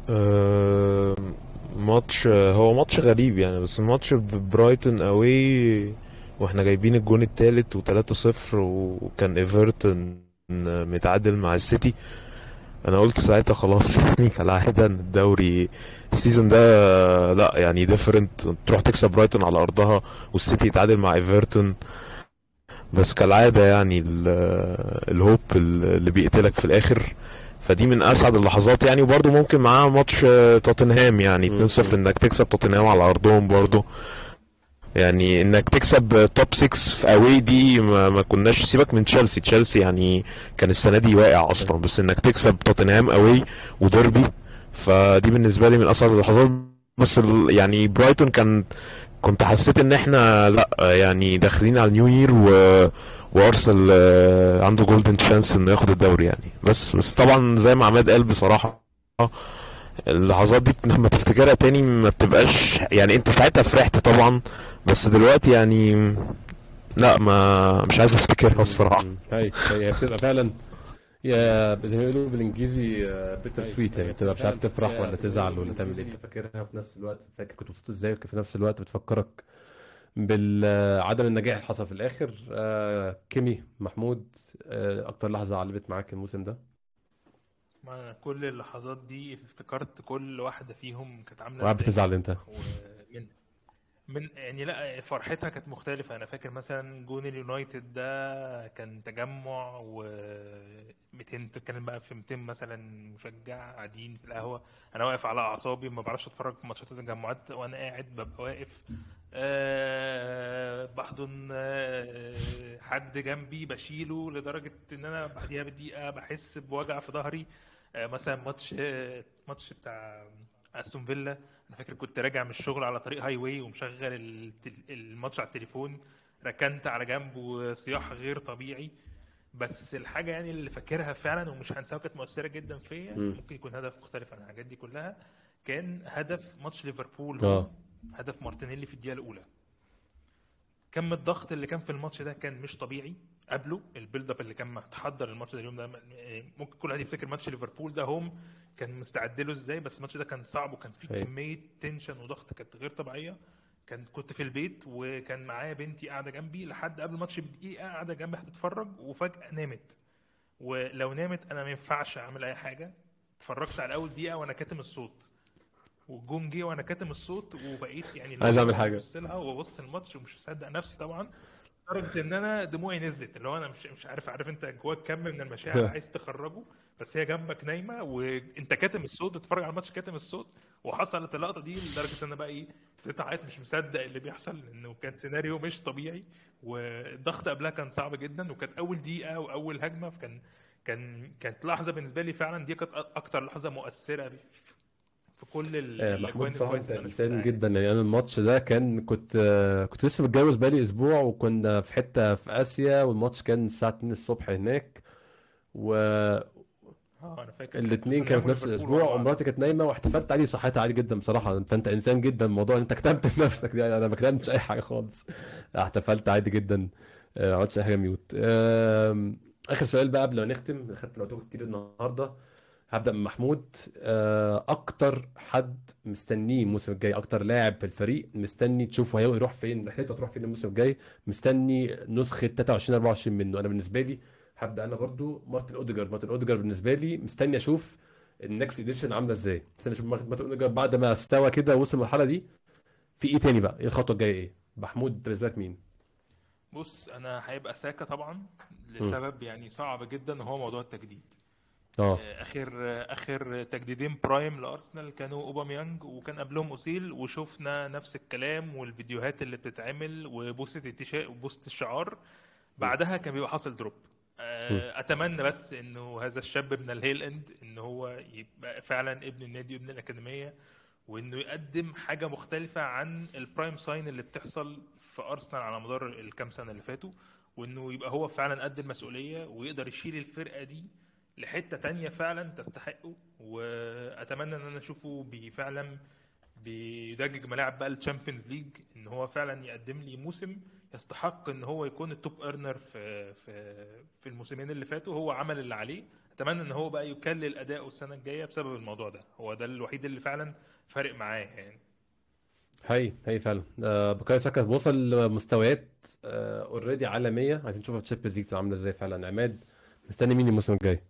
أه... ماتش هو ماتش غريب يعني، بس الماتش ببرايتون اوي واحنا جايبين الجون الثالث و3-0 وكان ايفرتون متعادل مع السيتي. انا قلت ساعتها خلاص يعني كالعاده الدوري السيزون ده لا يعني ديفرنت، تروح تكسب برايتون على ارضها والسيتي يتعادل مع ايفرتون، بس كالعاده يعني الهوب اللي بيقتلك في الاخر، فدي من اسعد اللحظات يعني. وبرضه ممكن معاه ماتش توتنهام يعني اتنين صفر انك تكسب توتنهام على ارضهم، برضه يعني انك تكسب توب ستة في اوي دي ما, ما كناش. سيبك من تشيلسي، تشيلسي يعني كان السنه دي واقع اصلا، بس انك تكسب توتنهام اوي وديربي فدي بالنسبه لي من اسعد اللحظات. بس يعني برايتون كان كنت حسيت ان احنا لا يعني داخلين على نيو يير و وارسنال عنده جولدن تشانس انه ياخد الدوري يعني. بس بس طبعا زي ما عماد قال بصراحه اللحظات دي لما تفتكرها تاني ما بتبقاش يعني، انت ساعتها فرحت طبعا بس دلوقتي يعني لا ما مش عايز افتكرها الصراحه. هي هي بتبقى فعلا يا بيقولوا بالانجليزي بيتر سويت، يعني بتبقى مش عارف تفرح ولا تزعل ولا تعمل ايه، فاكرها في نفس الوقت، فاكر كنت مبسوط ازاي وفي نفس الوقت بتفكرك بالعدم النجاح اللي حصل في الاخر. كيمي محمود اكتر لحظه علبت معاك الموسم ده؟ ما كل اللحظات دي افتكرت كل واحده فيهم كانت عامله ازاي وقعدت تزعل انت من من يعني لا فرحتها كانت مختلفه. انا فاكر مثلا جون اليونايتد ده كان تجمع و مئتين كان بقى في مئتين مثلا مشجع قاعدين في القهوه، انا واقف على اعصابي ما بعرفش اتفرج في ماتشات التجمعات، وانا قاعد ببقى واقف أه بحضن أه حد جنبي بشيله لدرجه ان انا بعديها بدقيقه بحس بوجع في ظهري. أه مثلا ماتش ماتش بتاع أستون فيلا، انا فاكر كنت راجع من الشغل على طريق هاي واي ومشغل الماتش على التليفون، ركنت على جنب وصياح غير طبيعي. بس الحاجه يعني اللي فاكرها فعلا ومش هنساها كانت مؤثره جدا فيا، ممكن يكون هدف مختلف عن الحاجات دي كلها، كان هدف ماتش ليفربول آه. هدف مارتينيلي في الدقيقه الاولى. كم الضغط اللي كان في الماتش ده كان مش طبيعي، قبله البيلد اب اللي كان متحضر الماتش ده اليوم ده، ممكن كل واحد يفتكر ماتش ليفربول ده هم كان مستعد له ازاي، بس الماتش ده كان صعب وكان فيه كميه تنشن وضغط كانت غير طبيعيه. كان كنت في البيت وكان معايا بنتي قاعده جنبي لحد قبل الماتش بدقيقه، قاعده جنبي هتتفرج وفجاه نامت، ولو نامت انا ما ينفعش اعمل اي حاجه. اتفرجت على اول دقيقه وانا كاتم الصوت والجون جه وانا كاتم الصوت، وبقيت يعني عايز اعمل حاجه بصلها وببص الماتش ومش مصدق نفسي طبعا، لدرجه ان انا دموعي نزلت اللي هو انا مش مش عارف عارف انت جواك كم من المشاعر عايز تخرجه، بس هي جنبك نايمه وانت كاتم الصوت بتتفرج على الماتش كاتم الصوت. وحصلت اللقطه دي لدرجه ان انا بقى ايه بتتعيط مش مصدق اللي بيحصل، لانه كان سيناريو مش طبيعي والضغط قبلها كان صعب جدا، وكانت اول دقيقه واول هجمه، فكان كان كانت لحظه بالنسبه لي فعلا دي كانت اكتر لحظه مؤثره في كل الاجوان الكويسه اللي انا شفتها جدا. يعني انا الماتش ده كان كنت كنت لسه متجوز بقالي اسبوع وكنا في حته في اسيا والماتش كان الساعه اتنين الصبح هناك و الاثنين كانوا في نفس الاسبوع ومراتي كانت نايمه واحتفلت عليه صحتها عالي جدا بصراحه. فانت انسان جدا موضوع انت كتمت في نفسك دي، انا ما كتمتش اي حاجه خالص، احتفلت عادي جدا ما عملتش اي حاجه ميوت. اخر سؤال بقى قبل ما نختم، خدت العطور كتير النهارده، هبدا من محمود. اكتر حد مستنيه الموسم الجاي، اكتر لاعب في الفريق مستني تشوفه هيروح فين، رحلته هتروح فين الموسم الجاي، مستني نسخه تلاتة وعشرين أربعة وعشرين منه. انا بالنسبه لي هبدا انا برضو مارتن اوديجارد. مارتن اوديجارد بالنسبه لي مستني اشوف النكست اديشن عامله ازاي، مستني اشوف مارتن اوديجارد بعد ما استوى كده وصل المرحله دي في ايه تاني بقى، ايه الخطوه الجايه ايه. محمود بالنسبه لك مين؟ بص انا هيبقى ساكا طبعا لسبب م. يعني صعب جدا، هو موضوع التجديد. اه اخر اخر تجديدين برايم لارسنال كانوا اوباميانج وكان قبلهم اوسيل، وشفنا نفس الكلام والفيديوهات اللي بتتعمل وبوست التيشيرت وبوست الشعار، بعدها كان بيبقى حاصل دروب. اتمنى بس انه هذا الشاب من الهيل اند ان هو يبقى فعلا ابن النادي وابن الاكاديميه، وانه يقدم حاجه مختلفه عن البرايم ساين اللي بتحصل في ارسنال على مدار الكام سنه اللي فاتوا، وانه يبقى هو فعلا قد المسؤوليه ويقدر يشيل الفرقه دي لحته تانية فعلا تستحقه. واتمنى ان انا اشوفه فعلا بيدجج ملاعب بقى الشامبيونز ليج، ان هو فعلا يقدم لي موسم يستحق ان هو يكون التوب ارنر في في في الموسمين اللي فاتوا. هو عمل اللي عليه، اتمنى ان هو بقى يكلل اداؤه السنه الجايه بسبب الموضوع ده، هو ده الوحيد اللي فعلا فارق معاه يعني. هاي هاي فعلا آه بوكايو ساكا وصل لمستويات اوريدي آه عالميه، عايزين نشوف الشامبيونز ليج عامله ازاي فعلا. عماد مستني مين الموسم الجاي؟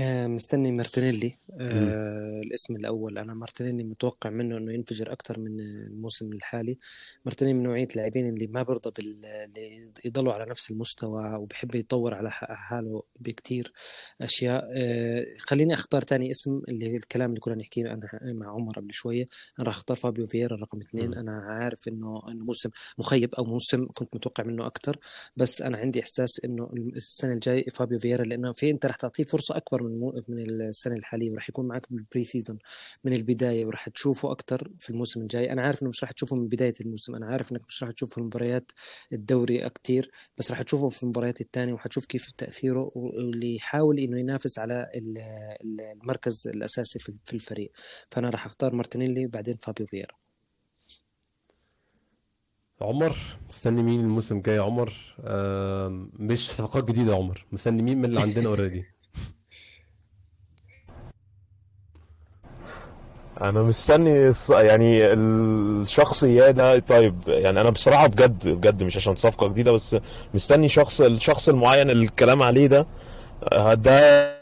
آه مستني مارتينيلي آه الاسم الاول. انا مارتينيلي متوقع منه انه ينفجر اكتر من الموسم الحالي. مارتينيلي من نوعيه اللاعبين اللي ما برضى باللي يضلوا على نفس المستوى وبيحب يطور على حاله بكتير اشياء. آه خليني اختار تاني اسم اللي الكلام اللي كنا نحكيه انا مع عمر قبل شويه، انا راح اختار فابيو فييرا رقم اتنين. انا عارف انه انه موسم مخيب او موسم كنت متوقع منه اكتر، بس انا عندي احساس انه السنه الجاي فابيو فييرا لانه في انت راح تعطيه فرصه اكبر من من السنه الحاليه، وراح يكون معك بالبري سيزون من البدايه وراح تشوفه اكتر في الموسم الجاي. انا عارف انه مش راح تشوفه من بدايه الموسم، انا عارف انك مش راح تشوفه في مباريات الدوري كتير، بس راح تشوفه في المباريات الثانيه وهتشوف كيف تاثيره واللي يحاول انه ينافس على المركز الاساسي في الفريق. فانا راح اختار مارتينيلي بعدين فابيو فييرا. عمر مستني مين الموسم الجاي؟ عمر مش صفقات جديده، عمر مستني مين من اللي عندنا اوريدي؟ انا مستني يعني الشخصيه ده. طيب يعني انا بصراحه بجد بجد مش عشان صفقه جديده، بس مستني شخص الشخص المعين اللي الكلام عليه ده ده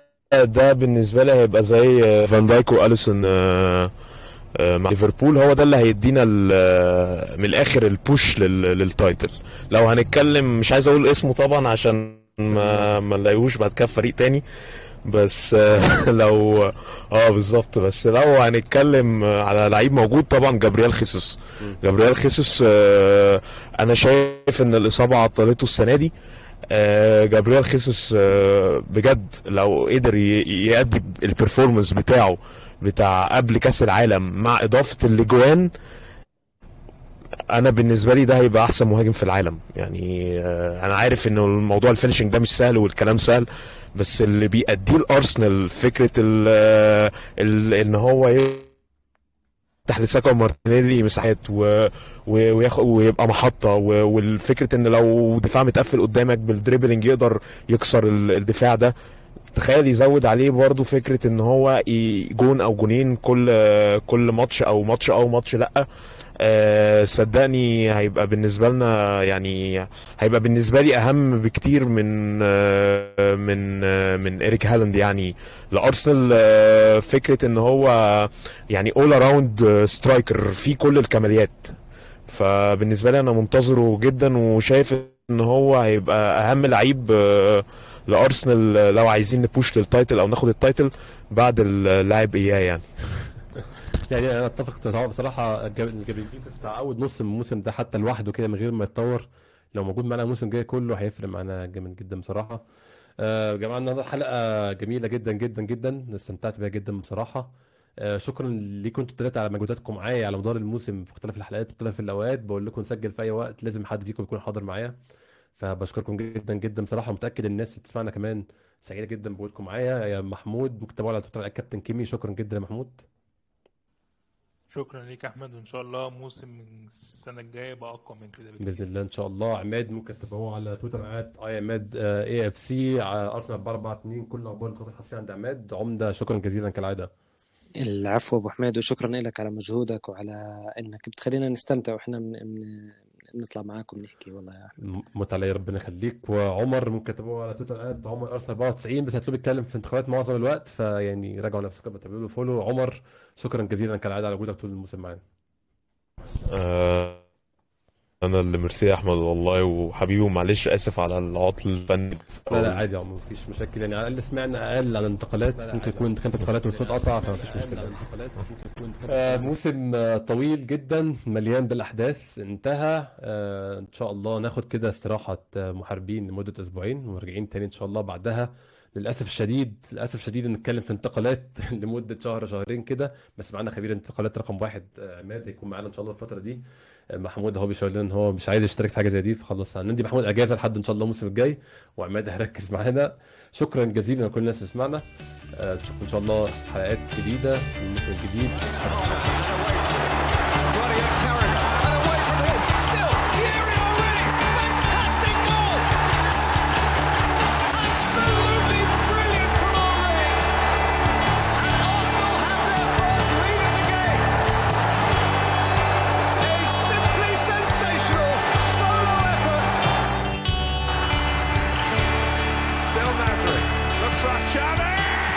ده بالنسبه لي هيبقى زي فان دايك واليسون مع ليفربول، هو ده اللي هيدينا من الاخر البوش للتايتل. لو هنتكلم مش عايز اقول اسمه طبعا عشان ما ما نلاقيهوش بعد كده فريق تاني، بس لو اه بالظبط، بس لو هنتكلم على لعيب موجود طبعا جابرييل خيسوس. جابرييل خيسوس آه انا شايف ان الاصابه عطلته السنه دي. آه جابرييل خيسوس آه بجد لو قدر يأدي البرفورمانس بتاعه بتاع قبل كاس العالم مع اضافه الاجوان، انا بالنسبه لي ده هيبقى احسن مهاجم في العالم. يعني انا عارف ان الموضوع الفينشنج ده مش سهل والكلام سهل، بس اللي بيأديه الارسنال فكره ال ان هو يفتح لساكا ومارتينيلي مساحات ويبقى محطه، والفكره ان لو دفاع متقفل قدامك بالدريبلينج يقدر يكسر الدفاع ده. تخيل يزود عليه برضو فكره ان هو جون او جونين كل كل ماتش او ماتش او ماتش لا أه صدقني هيبقى بالنسبه لنا يعني هيبقى بالنسبه لي اهم بكتير من أه من أه من إريك هالاند يعني لارسنال. أه فكره ان هو يعني اول اراوند سترايكر في كل الكماليات، فبالنسبه لي انا منتظره جدا وشايف ان هو هيبقى اهم لعيب أه لارسنال لو عايزين نبوش للتايتل او ناخد التايتل بعد اللاعب اياه يعني. يعني انا اتفق بصراحه جابرييل خيسوس بتاع اول نص من الموسم ده حتى لوحده كده من غير ما يتطور، لو موجود معانا الموسم الجاي كله هيفرق معانا جامد جدا بصراحه. يا جماعه النهارده حلقه جميله جدا جدا جدا استمتعت بيها جدا بصراحه. آه شكرا ليكم انتوا الثلاثه على مجهوداتكم معايا على مدار الموسم في مختلف الحلقات ومختلف الاوقات. بقول لكم نسجل في اي وقت، لازم حد فيكم يكون حاضر معايا، فبشكركم جدا جدا بصراحه. متاكد ان الناس اللي بتسمعنا كمان سعيده جدا بوجودكم معايا. يا محمود ممكن تتابعوا على تويتر كابتن كيمي، شكرا جدا يا محمود. شكرا ليك يا احمد، وان شاء الله موسم السنه الجايه بقى اقوى من كده باذن الله ان شاء الله. عماد ممكن تتابعوه على تويتر ات اي عماد اي اف سي على ارسنال أربعة أربعة اثنين. كل اخبار الكره الحصريه عند عماد عمده. شكرا جزيلا كالعاده. العفو ابو حميد، وشكرا لك على مجهودك وعلى انك بتخلينا نستمتع واحنا من... من... نطلع معاكم نحكي. والله يا احمد متعلي، ربنا يخليك. وعمر ممكن تتابعوه على تويتر ات عمر ارسنال أربعة وتسعين، بس هتلاقوه بيتكلم في انتخابات معظم الوقت، فيعني راجعوا نفسكم بتعملوا له فولو. عمر شكرا جزيلا كالعاده على وجودك طول الموسم معانا. آه انا اللي ميرسي يا احمد والله وحبيبي، ومعلش اسف على العطل الفني. لا لا عادي يا عمر مفيش مشاكل، يعني على الاقل سمعنا اقل على الانتقالات، ممكن يكون كانت انتقالات والصوت قطع فمفيش مشكله. آه موسم طويل جدا مليان بالاحداث انتهى. آه ان شاء الله ناخد كده استراحه محاربين لمده اسبوعين ومرجعين تاني ان شاء الله بعدها. للاسف الشديد للاسف الشديد نتكلم في انتقالات لمده شهر شهرين كده، بس معانا خبير انتقالات رقم واحد عماد هيكون معانا ان شاء الله الفتره دي. محمود هو بيشاور لنا ان هو مش عايز يشترك في حاجه زي دي، فخلص هندي محمود اجازه لحد ان شاء الله الموسم الجاي، وعماد هيركز معانا. شكرا جزيلا لكل الناس اللي سمعنا، تشوفوا ان شاء الله حلقات جديده في الموسم الجديد. Xhaka